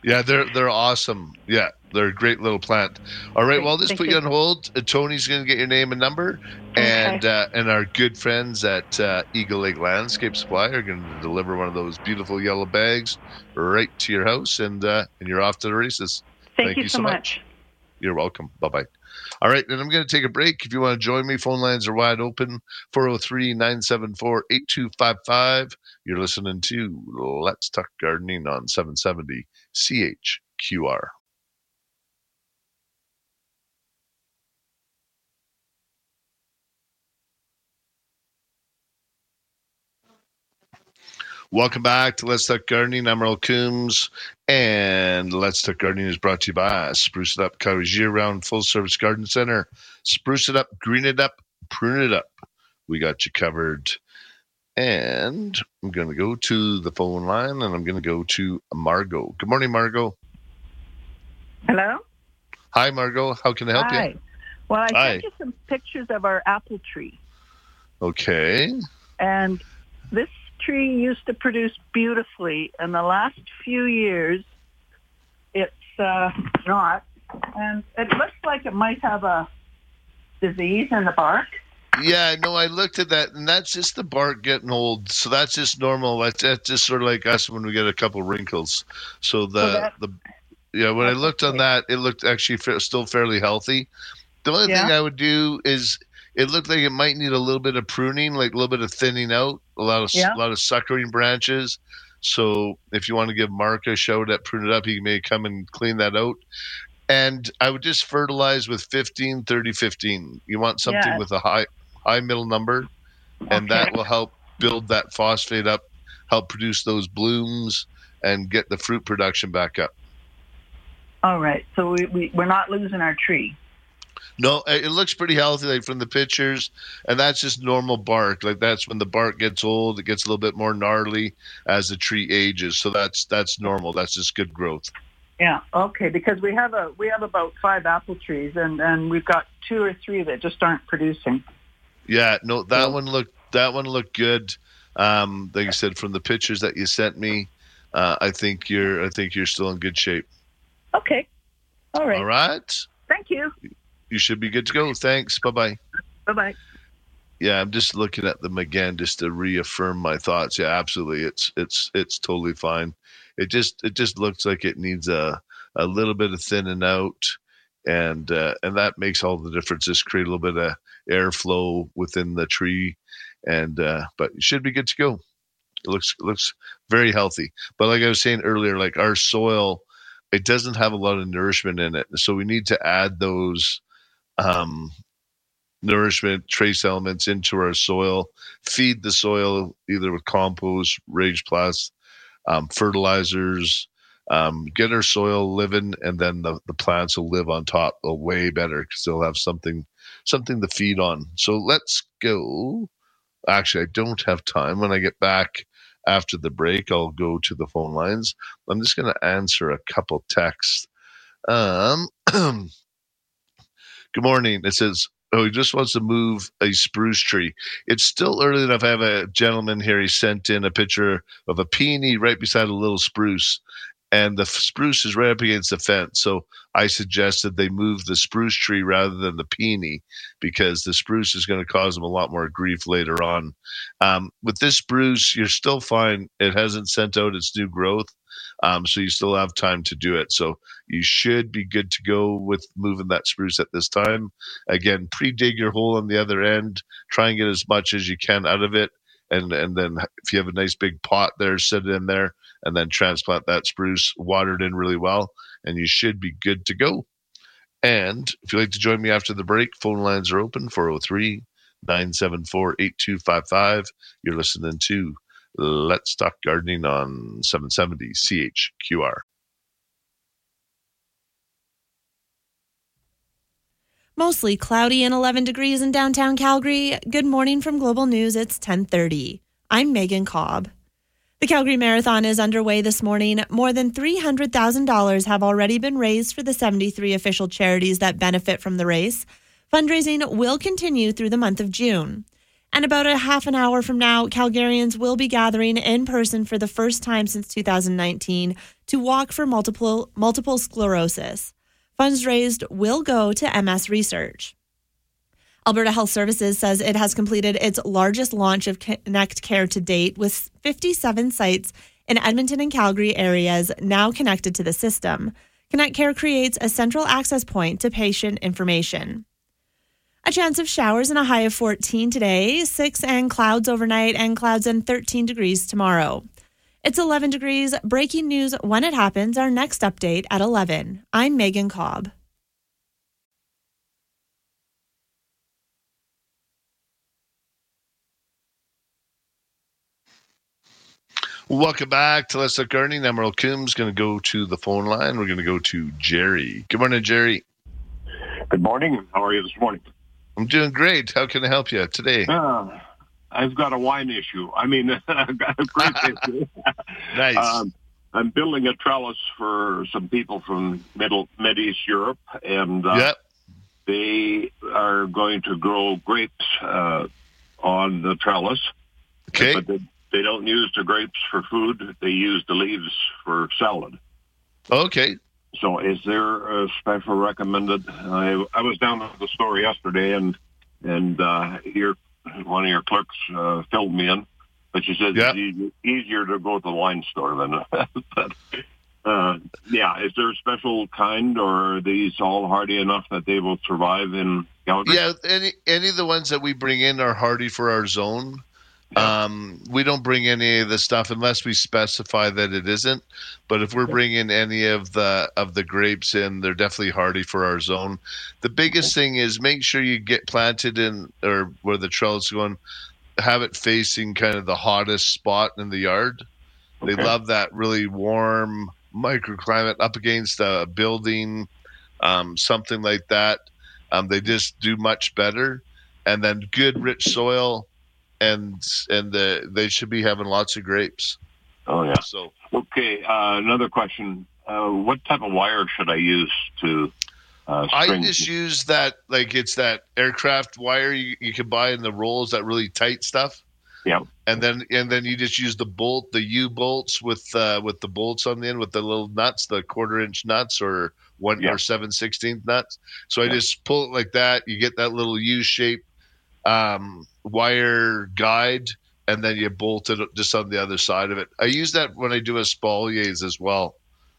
Yeah, they're awesome. Yeah, they're a great little plant. All right, well, I'll just put you on hold. Tony's going to get your name and number, and our good friends at Eagle Lake Landscape Supply are going to deliver one of those beautiful yellow bags right to your house, and you're off to the races. Thank you so much. You're welcome. Bye-bye. All right, and I'm going to take a break. If you want to join me, phone lines are wide open, 403-974-8255. You're listening to Let's Talk Gardening on 770 CHQR. Welcome back to Let's Talk Gardening. I'm Earl Coombs, and Let's Talk Gardening is brought to you by Spruce It Up, Calgary's year-round full-service garden center. Spruce it up, green it up, prune it up. We got you covered. And I'm going to go to the phone line, and I'm going to go to Margot. Good morning, Margot. Hello? Hi, Margot. How can I help you? Well, I sent you some pictures of our apple tree. Okay. And this tree used to produce beautifully, and the last few years it's not, and it looks like it might have a disease in the bark. Yeah, no, I looked at that, and that's just the bark getting old, so that's just normal. That's just sort of like us when we get a couple wrinkles. So when I looked on that, it looked actually still fairly healthy. The only thing I would do is it looked like it might need a little bit of pruning, like a little bit of thinning out, a lot of suckering branches. So if you want to give Mark a shout at Prune It Up, he may come and clean that out. And I would just fertilize with 15, 30, 15. You want something with a high middle number, and that will help build that phosphate up, help produce those blooms, and get the fruit production back up. All right. So we're not losing our tree. No, it looks pretty healthy, like from the pictures, and that's just normal bark. Like that's when the bark gets old, it gets a little bit more gnarly as the tree ages. So that's normal. That's just good growth. Yeah. Okay. Because we have about 5 apple trees, and we've got 2 or 3 that just aren't producing. Yeah. No, that one looked good. Like I said, from the pictures that you sent me, I think you're still in good shape. Okay. All right. Thank you. You should be good to go. Thanks. Bye-bye. Bye-bye. Yeah, I'm just looking at them again just to reaffirm my thoughts. Yeah, absolutely. It's totally fine. It just looks like it needs a little bit of thinning out, and that makes all the difference. Just create a little bit of airflow within the tree, but you should be good to go. It looks very healthy. But like I was saying earlier, like our soil, it doesn't have a lot of nourishment in it, so we need to add those nourishment trace elements into our soil, feed the soil either with compost, Rage Plus, fertilizers, get our soil living, and then the plants will live on top way better because they'll have something to feed on. So let's go. Actually, I don't have time. When I get back after the break, I'll go to the phone lines. I'm just going to answer a couple texts. Good morning. It says, oh, he just wants to move a spruce tree. It's still early enough. I have a gentleman here. He sent in a picture of a peony right beside a little spruce. and the spruce is right up against the fence. So I suggested they move the spruce tree rather than the peony, because the spruce is going to cause them a lot more grief later on. With this spruce, you're still fine. It hasn't sent out its new growth, so you still have time to do it. So you should be good to go with moving that spruce at this time. Again, pre-dig your hole on the other end. Try and get as much as you can out of it. And then if you have a nice big pot there, set it in there, and then transplant that spruce, water it in really well, and you should be good to go. And if you'd like to join me after the break, phone lines are open, 403-974-8255. You're listening to Let's Talk Gardening on 770 CHQR. Mostly cloudy and 11 degrees in downtown Calgary. Good morning from Global News. It's 10:30. I'm Megan Cobb. The Calgary Marathon is underway this morning. More than $300,000 have already been raised for the 73 official charities that benefit from the race. Fundraising will continue through the month of June. And about a half an hour from now, Calgarians will be gathering in person for the first time since 2019 to walk for multiple sclerosis. Funds raised will go to MS research. Alberta Health Services says it has completed its largest launch of Connect Care to date, with 57 sites in Edmonton and Calgary areas now connected to the system. Connect Care creates a central access point to patient information. A chance of showers and a high of 14 today, 6 and clouds overnight, and clouds and 13 degrees tomorrow. It's 11 degrees. Breaking news when it happens. Our next update at 11. I'm Megan Cobb. Welcome back to Let's Talk Gardening. Emerald Coombs going to go to the phone line. We're going to go to Jerry. Good morning, Jerry. Good morning. How are you this morning? I'm doing great. How can I help you today? I've got a wine issue. I've got a grape issue. Nice. I'm building a trellis for some people from Mideast Europe, and they are going to grow grapes on the trellis. Okay. But they don't use the grapes for food. They use the leaves for salad. Okay. So is there a special recommended? I was down at the store yesterday, and here, one of your clerks filled me in, but she said it's easier to go to the wine store than that. Is there a special kind, or are these all hardy enough that they will survive in Calgary? Yeah, any of the ones that we bring in are hardy for our zone. Yeah. We don't bring any of the stuff unless we specify that it isn't. But if we're bringing any of the grapes in, they're definitely hardy for our zone. The biggest thing is make sure you get planted in or where the trellis going, have it facing kind of the hottest spot in the yard. Okay. They love that really warm microclimate up against a building, something like that. They just do much better. And then good rich soil. And they should be having lots of grapes. Oh yeah. So okay. Another question: what type of wire should I use to? I just use that, like it's that aircraft wire you can buy in the rolls, that really tight stuff. Yeah. And then you just use the bolt, the U bolts with the bolts on the end with the little nuts, the 1/4-inch nuts or 7/16 nuts. So I just pull it like that. You get that little U shape. Wire guide, and then you bolt it just on the other side of it. I use that when I do espaliers as well.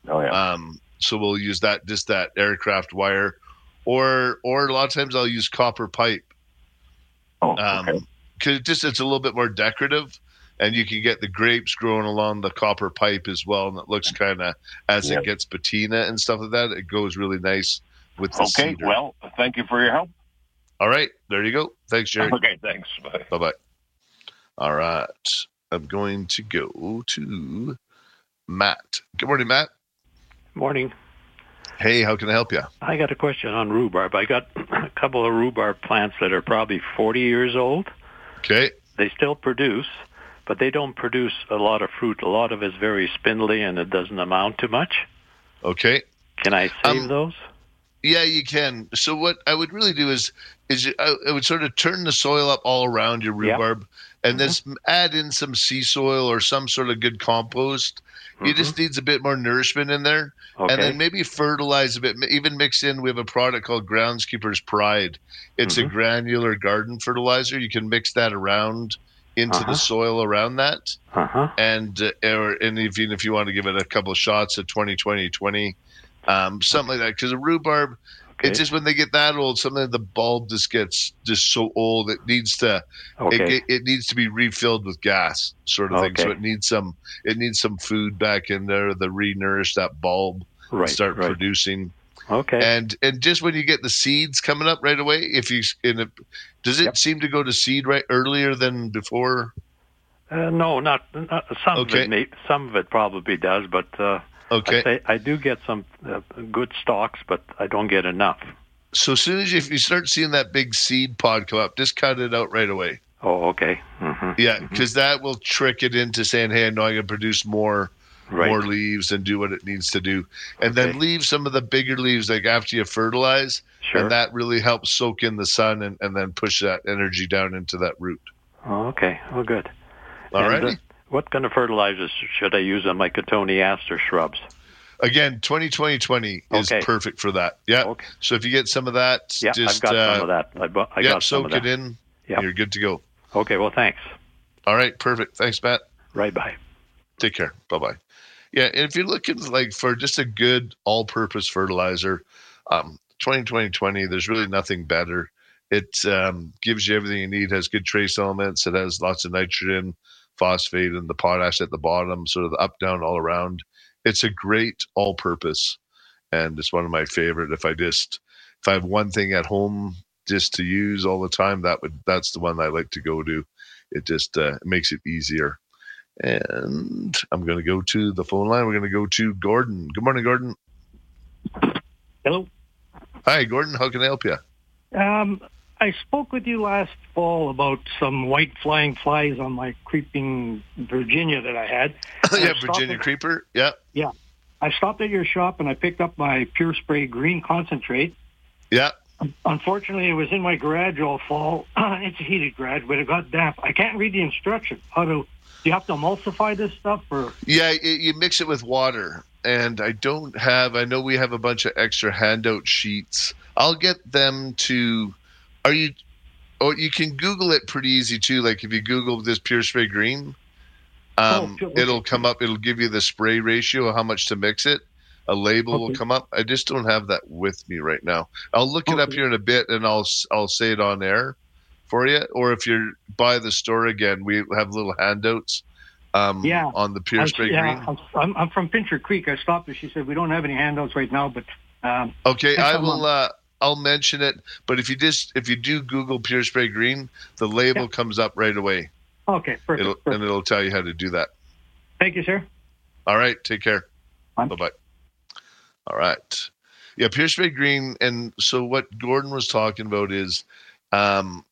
Oh yeah. So we'll use that, just that aircraft wire, or a lot of times I'll use copper pipe. Oh, okay. Because it's a little bit more decorative, and you can get the grapes growing along the copper pipe as well, and it looks kind of as it gets patina and stuff like that. It goes really nice with the cedar. Well, thank you for your help. All right, there you go. Thanks, Jerry. Okay, thanks. Bye. Bye-bye. All right, I'm going to go to Matt. Good morning, Matt. Morning. Hey, how can I help you? I got a question on rhubarb. I got a couple of rhubarb plants that are probably 40 years old. Okay. They still produce, but they don't produce a lot of fruit. A lot of it is very spindly, and it doesn't amount to much. Okay. Can I save those? Yeah, you can. So what I would really do is I would sort of turn the soil up all around your rhubarb, and this add in some sea soil or some sort of good compost. It just needs a bit more nourishment in there, and then maybe fertilize a bit. Even mix in, we have a product called Groundskeeper's Pride. It's a granular garden fertilizer. You can mix that around into the soil around that, and even if you want to give it a couple of shots at 20/20/20, something like that. Because a rhubarb, it's just when they get that old, sometimes the bulb just gets just so old it needs to it needs to be refilled with gas, sort of thing. So it needs some food back in there to re-nourish that bulb and start producing. Okay. And just when you get the seeds coming up right away, does it seem to go to seed earlier than before? No, not some of it. Some of it probably does, but. I do get some good stalks, but I don't get enough. So as soon as you start seeing that big seed pod come up, just cut it out right away. Oh, okay. Yeah, because that will trick it into saying, hey, I know I can produce more leaves and do what it needs to do. And then leave some of the bigger leaves like after you fertilize, and that really helps soak in the sun and then push that energy down into that root. Oh, okay. Well, good. All righty. What kind of fertilizers should I use on my cotoneaster shrubs? Again, 20/20/20 is perfect for that. Yeah. Okay. So if you get some of that, I've got some of that. I got some of that. Soak it in. Yeah. You're good to go. Okay. Well, thanks. All right. Perfect. Thanks, Matt. Right. Bye. Take care. Bye bye. Yeah. And if you're looking for just a good all-purpose fertilizer, 20/20/20, there's really nothing better. It gives you everything you need. Has good trace elements. It has lots of nitrogen, phosphate, and the potash at the bottom, sort of the up, down, all around. It's a great all-purpose, and it's one of my favorite. If I have one thing at home just to use all the time, that's the one I like to go to. It just makes it easier. And I'm going to go to the phone line. We're going to go to Gordon. Good morning, Gordon. Hello. Hi, Gordon. How can I help you? I spoke with you last fall about some white flying flies on my creeping Virginia that I had. Virginia creeper. Yeah. Yeah. I stopped at your shop and I picked up my Pure Spray green concentrate. Yeah. Unfortunately, it was in my garage all fall. It's a heated garage, but it got damp. I can't read the instructions. Do you have to emulsify this stuff? Or? Yeah, you mix it with water. And I know we have a bunch of extra handout sheets. I'll get them to... you can Google it pretty easy too. Like if you Google this Pure Spray green, it'll come up. It'll give you the spray ratio, how much to mix it. A label will come up. I just don't have that with me right now. I'll look it up here in a bit, and I'll say it on air for you. Or if you're by the store again, we have little handouts. On the Pure Spray green. I'm from Pincher Creek. I stopped her. She said we don't have any handouts right now, but I will. I'll mention it, but if you do Google Pure Spray green, the label comes up right away. Okay, perfect. And it'll tell you how to do that. Thank you, sir. All right, take care. Bye-bye. All right. Yeah, Pure Spray green, and so what Gordon was talking about is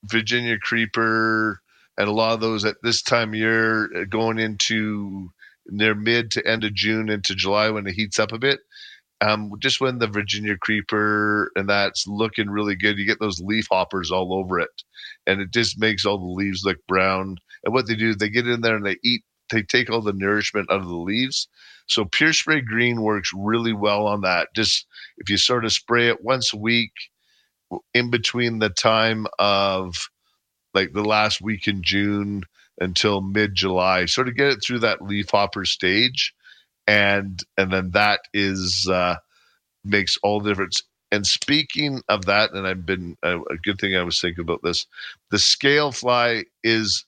Virginia creeper and a lot of those at this time of year going into near mid to end of June into July when it heats up a bit. Just when the Virginia creeper and that's looking really good, you get those leaf hoppers all over it, and it just makes all the leaves look brown. And what they do, they get in there and they take all the nourishment out of the leaves. So Pure Spray green works really well on that. Just if you sort of spray it once a week in between the time of like the last week in June until mid-July, sort of get it through that leaf hopper stage. And then that is makes all the difference. And speaking of that, and a good thing I was thinking about this. The scale fly is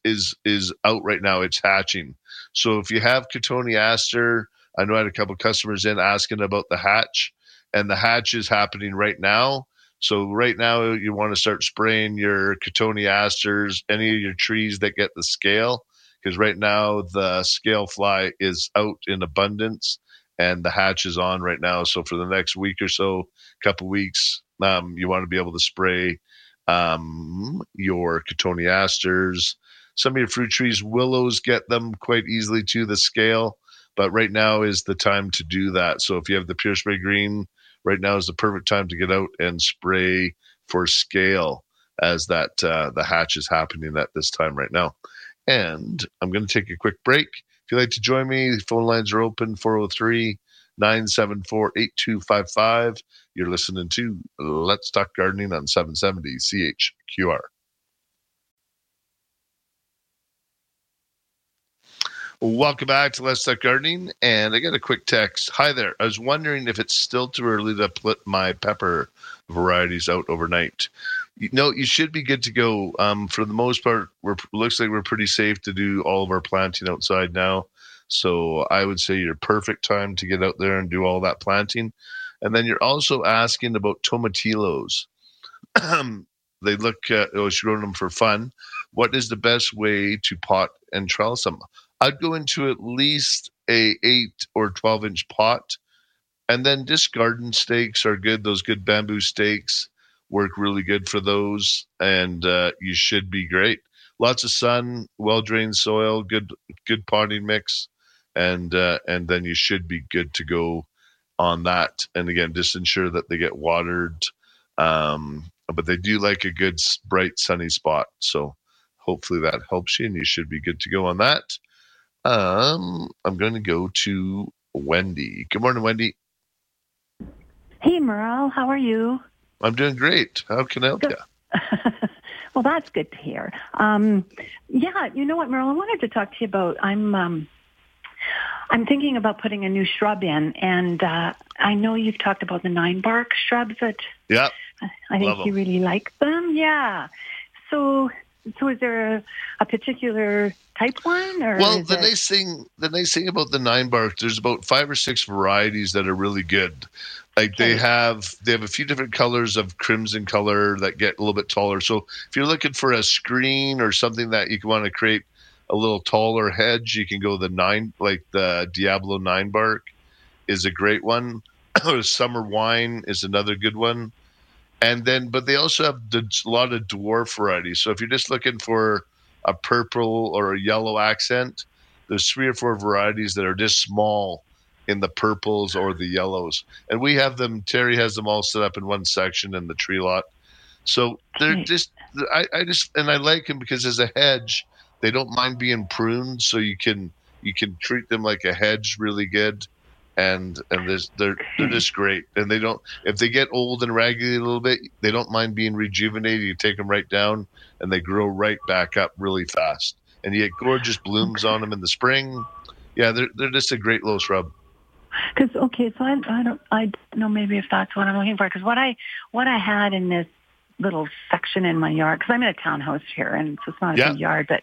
out right now. It's hatching. So if you have cotoneaster, I know I had a couple of customers in asking about the hatch, and the hatch is happening right now. So right now you want to start spraying your cotoneasters, any of your trees that get the scale. Because right now the scale fly is out in abundance and the hatch is on right now. So for the next week or so, couple weeks, you want to be able to spray your cotoneasters. Some of your fruit trees, willows get them quite easily to the scale, but right now is the time to do that. So if you have the Pure Spray green right now is the perfect time to get out and spray for scale, as that the hatch is happening at this time right now. And I'm going to take a quick break. If you'd like to join me, the phone lines are open, 403-974-8255. You're listening to Let's Talk Gardening on 770 CHQR. Welcome back to Let's Talk Gardening, and I got a quick text. Hi there. I was wondering if it's still too early to put my pepper varieties out overnight. No, you should be good to go. For the most part, looks like we're pretty safe to do all of our planting outside now. So I would say your perfect time to get out there and do all that planting. And then you're also asking about tomatillos. They look at growing them for fun. What is the best way to pot and trellis them? I'd go into at least a 8 or 12-inch pot. And then disc garden stakes are good. Those good bamboo stakes work really good for those, and you should be great. Lots of sun, well-drained soil, good potting mix, and then you should be good to go on that. And, again, just ensure that they get watered. But they do like a good, bright, sunny spot. So hopefully that helps you, and you should be good to go on that. I'm going to go to Wendy. Good morning, Wendy. Hey, Merle. How are you? I'm doing great. How can I help you? Well, that's good to hear. Yeah, you know what, Merle? I wanted to talk to you about, I'm thinking about putting a new shrub in, and I know you've talked about the 9-bark shrubs that I think you really like them. Yeah. So is there a particular type one? Or the nice thing about the 9-bark, there's about 5 or 6 varieties that are really good. Like they have a few different colors of crimson color that get a little bit taller. So if you're looking for a screen or something that you want to create a little taller hedge, you can go the Diablo 9-bark is a great one. Summer Wine is another good one. And then, but they also have a lot of dwarf varieties. So if you're just looking for a purple or a yellow accent, there's 3 or 4 varieties that are just small in the purples or the yellows. And we have them, Terry has them all set up in one section in the tree lot. So they're and I like them because as a hedge, they don't mind being pruned. So you can treat them like a hedge really good. And they're just great. And they don't, if they get old and raggedy a little bit, they don't mind being rejuvenated. You take them right down and they grow right back up really fast. And you get gorgeous blooms on them in the spring. Yeah, they're just a great little shrub. I don't know maybe if that's what I'm looking for. Because what I had in this little section in my yard, because I'm in a townhouse here, and so it's not a big yard, but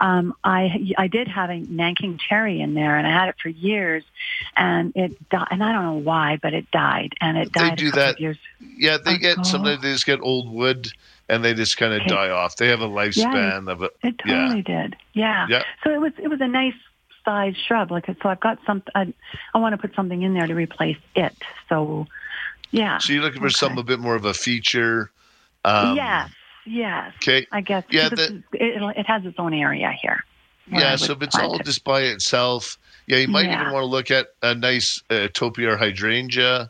I did have a Nanking cherry in there, and I had it for years, and it died, and I don't know why, but it died, and it died a couple of years. Yeah, they get sometimes they just get old wood, and they just kind of die off. They have a lifespan of it. It totally did. Yeah. So it was a nice size shrub, so I've got something. I want to put something in there to replace it. So yeah. So you're looking for something a bit more of a feature. Yes. Okay. I guess. Yeah. It has its own area here. Yeah. So if it's all just by itself, you might even want to look at a nice topiary hydrangea,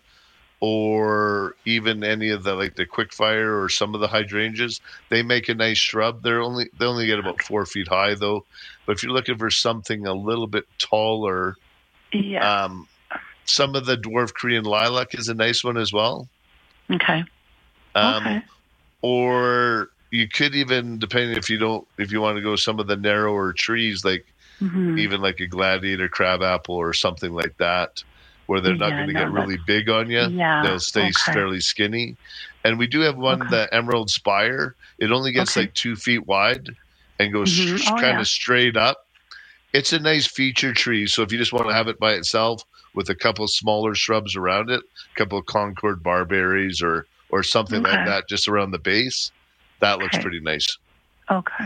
or even any of the like the quickfire or some of the hydrangeas. They make a nice shrub. They only get about 4 feet high though. But if you're looking for something a little bit taller, some of the dwarf Korean lilac is a nice one as well. Okay. Or you could even, depending if you want to go some of the narrower trees, like even like a gladiator crabapple or something like that, where they're not going to get really big on you. Yeah. They'll stay fairly skinny. And we do have one, the Emerald Spire. It only gets like 2 feet wide and goes straight up. It's a nice feature tree. So if you just want to have it by itself with a couple of smaller shrubs around it, a couple of Concord barberries or something like that, just around the base. That looks pretty nice. Okay.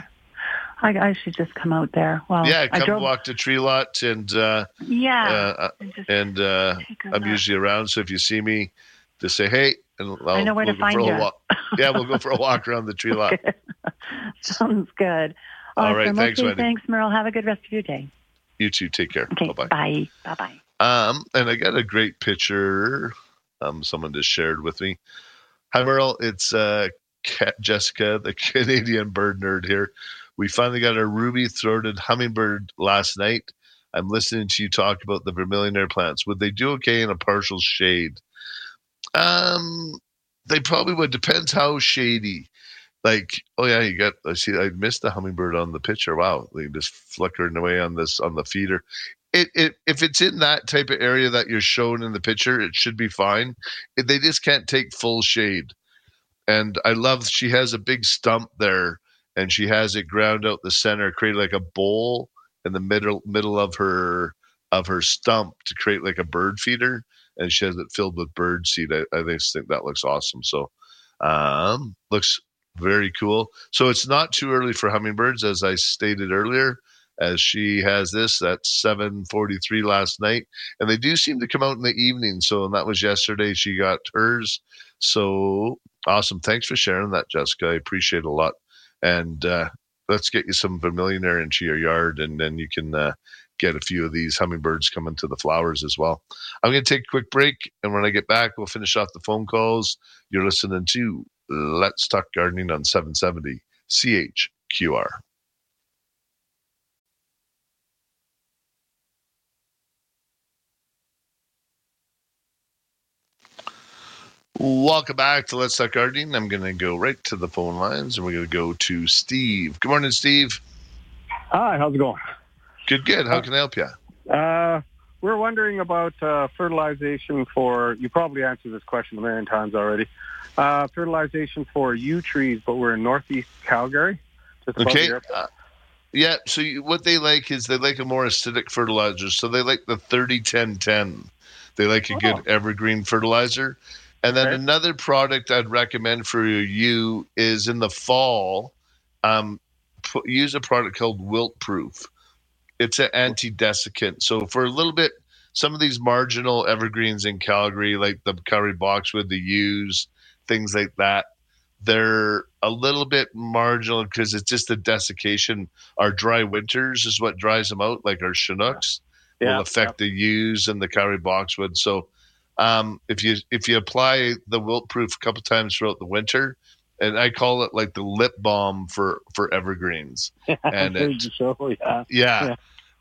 I should just come out there. Well, yeah, walk the tree lot, and I'm usually around. So if you see me, just say, hey, and I know where to find you. Yeah, we'll go for a walk around the tree lot. Okay. Sounds good. All right, thanks, Wendy. Thanks, Merle. Have a good rest of your day. You too. Take care. Okay, bye-bye. Bye. Bye-bye. And I got a great picture. someone just shared with me. Hi, Merle. It's Jessica, the Canadian bird nerd here. We finally got a ruby-throated hummingbird last night. I'm listening to you talk about the vermillionaire plants. Would they do okay in a partial shade? They probably would. Depends how shady. Like, oh yeah, I see, I missed the hummingbird on the picture. Wow, they just flickering away on the feeder. If it's in that type of area that you're shown in the picture, it should be fine. They just can't take full shade. And I love, she has a big stump there, and she has it ground out the center, create like a bowl in the middle of her stump to create like a bird feeder, and she has it filled with bird seed. I just think that looks awesome. So, looks very cool. So it's not too early for hummingbirds, as I stated earlier, as she has this at 7:43 last night. And they do seem to come out in the evening. So, and that was yesterday. She got hers. So awesome. Thanks for sharing that, Jessica. I appreciate it a lot. And let's get you some vermillionaire into your yard, and then you can get a few of these hummingbirds coming to the flowers as well. I'm going to take a quick break, and when I get back, we'll finish off the phone calls. You're listening to Let's Talk Gardening on 770 CHQR. Welcome back to Let's Talk Gardening. I'm going to go right to the phone lines, and we're going to go to Steve. Good morning, Steve. Hi, how's it going? Good. How can I help you? We're wondering about fertilization for, you probably answered this question a million times already, fertilization for yew trees, but we're in northeast Calgary. Okay. Yeah, so what they like is they like a more acidic fertilizer. So they like the 30-10-10. They like a good evergreen fertilizer. And then another product I'd recommend for you is in the fall, use a product called Wilt Proof. It's an anti-desiccant. So for a little bit, some of these marginal evergreens in Calgary, like the Calgary boxwood, the yews, things like that, they're a little bit marginal because it's just the desiccation. Our dry winters is what dries them out, like our Chinooks will affect the yews and the Calgary boxwood. So if you apply the Wilt Proof a couple times throughout the winter, and I call it like the lip balm for evergreens. And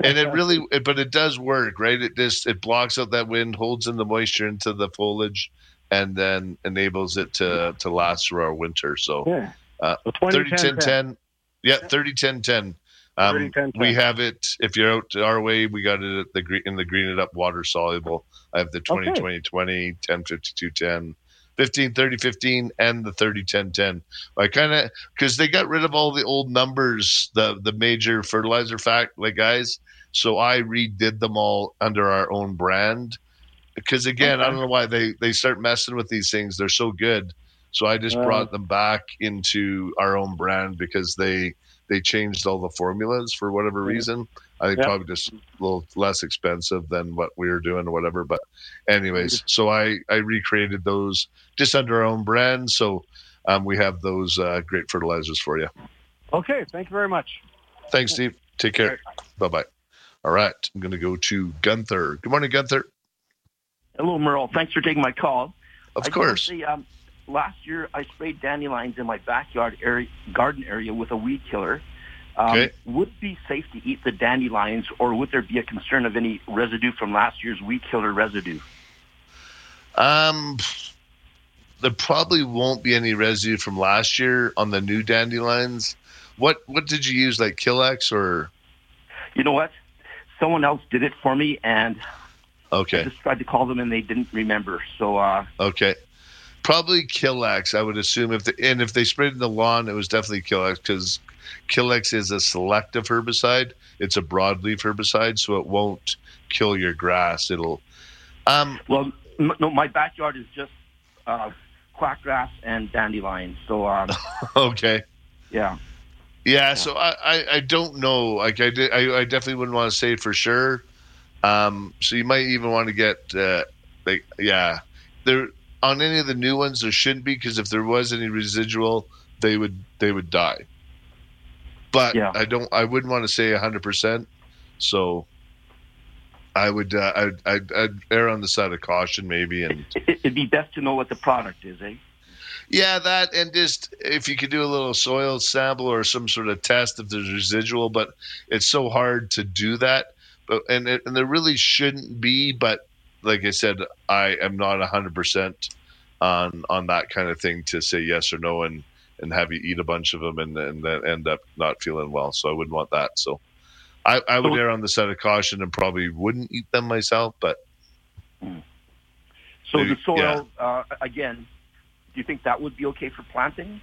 and it really, but it does work, right? It blocks out that wind, holds in the moisture into the foliage, and then enables it to last through our winter. So 30-10-10. Yeah, 30-10-10. 30-10-10. We have it, if you're out our way, we got it at in the Green It Up Water Soluble. I have the 20-20-20, 10-52-10. 15-30-15 and the 30-10-10. I kind of, because they got rid of all the old numbers, the major fertilizer guys. So I redid them all under our own brand. Because again, I don't know why they start messing with these things. They're so good. So I just brought them back into our own brand because they changed all the formulas for whatever reason. I think probably just a little less expensive than what we were doing or whatever. But anyways, so I recreated those just under our own brand. So we have those great fertilizers for you. Okay. Thank you very much. Thanks, Steve. Take care. Bye-bye. All right. I'm going to go to Gunther. Good morning, Gunther. Hello, Merle. Thanks for taking my call. Of course. Last year, I sprayed dandelions in my backyard garden area with a weed killer. Would it be safe to eat the dandelions, or would there be a concern of any residue from last year's weed killer residue? There probably won't be any residue from last year on the new dandelions. What did you use, like Kill-X or? You know what? Someone else did it for me, and I just tried to call them, and they didn't remember. So probably Kill-X, I would assume. If they sprayed in the lawn, it was definitely Kill-X, because Kill-X is a selective herbicide. It's a broadleaf herbicide, so it won't kill your grass. It'll. No, my backyard is just quack grass and dandelions. So. Yeah. So I don't know. Like I definitely wouldn't want to say for sure. So you might even want to get there. On any of the new ones, there shouldn't be, because if there was any residual, they would die. But I wouldn't want to say 100%. So I'd err on the side of caution, maybe, and it'd be best to know what the product is, eh? Yeah, that, and just if you could do a little soil sample or some sort of test if there's residual, but it's so hard to do that. But and there really shouldn't be. But like I said, I am not 100% on that kind of thing to say yes or no and have you eat a bunch of them and then end up not feeling well. So I wouldn't want that. So I would err on the side of caution and probably wouldn't eat them myself. But so maybe, the soil, yeah. Again, do you think that would be okay for planting?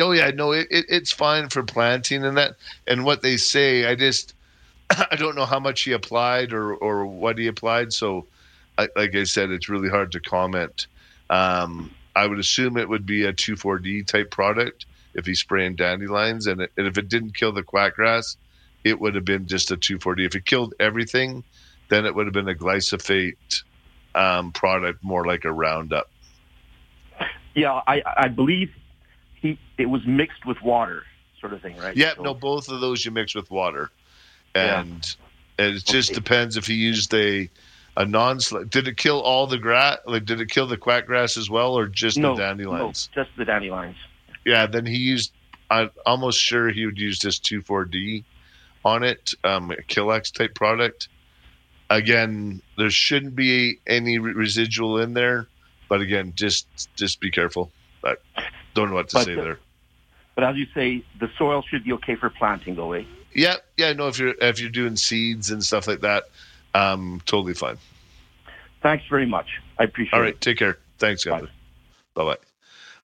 Oh yeah, no, it's fine for planting and that. And what they say, I don't know how much he applied or what he applied. So, like I said, it's really hard to comment. I would assume it would be a 2,4-D type product if he's spraying dandelions, and if it didn't kill the quackgrass, it would have been just a 2,4-D. If it killed everything, then it would have been a glyphosate product, more like a Roundup. Yeah, I believe it was mixed with water, sort of thing, right? Yeah, so, no, both of those you mix with water, and it just depends if he used a non-select. Did it kill all the grass? Like, did it kill the quack grass as well, or just the dandelions? No, just the dandelions. Yeah, then he used. I'm almost sure he would use this 2,4-D on it, a Killex type product. Again, there shouldn't be any residual in there, but again, just be careful. I don't know what to say there. But as you say, the soil should be okay for planting, though, eh? Yeah, yeah. No, if you're doing seeds and stuff like that. Totally fine. Thanks very much. I appreciate it. All right, take care. Thanks, guys. Bye-bye.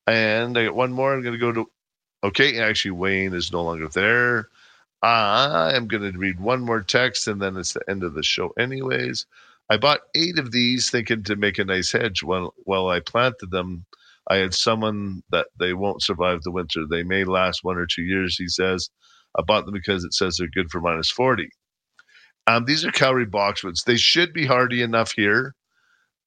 And I got one more. I'm going to go to... Okay, actually, Wayne is no longer there. I'm going to read one more text, and then it's the end of the show anyways. I bought 8 of these thinking to make a nice hedge. While I planted them, I had someone that they won't survive the winter. They may last 1 or 2 years, he says. I bought them because it says they're good for -40. These are Cowrie boxwoods. They should be hardy enough here.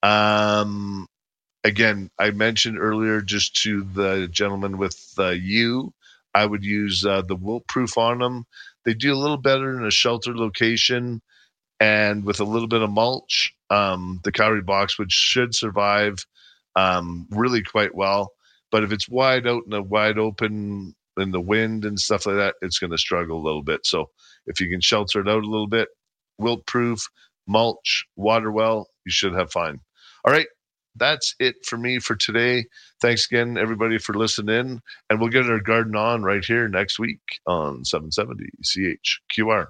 Again, I mentioned earlier just to the gentleman with you, I would use the wilt proof on them. They do a little better in a sheltered location and with a little bit of mulch. The Cowrie boxwood should survive really quite well. But if it's wide out in the wide open in the wind and stuff like that, it's going to struggle a little bit. So if you can shelter it out a little bit, wilt-proof, mulch, water well, you should have fine. All right, that's it for me for today. Thanks again, everybody, for listening. And we'll get our garden on right here next week on 770 CHQR.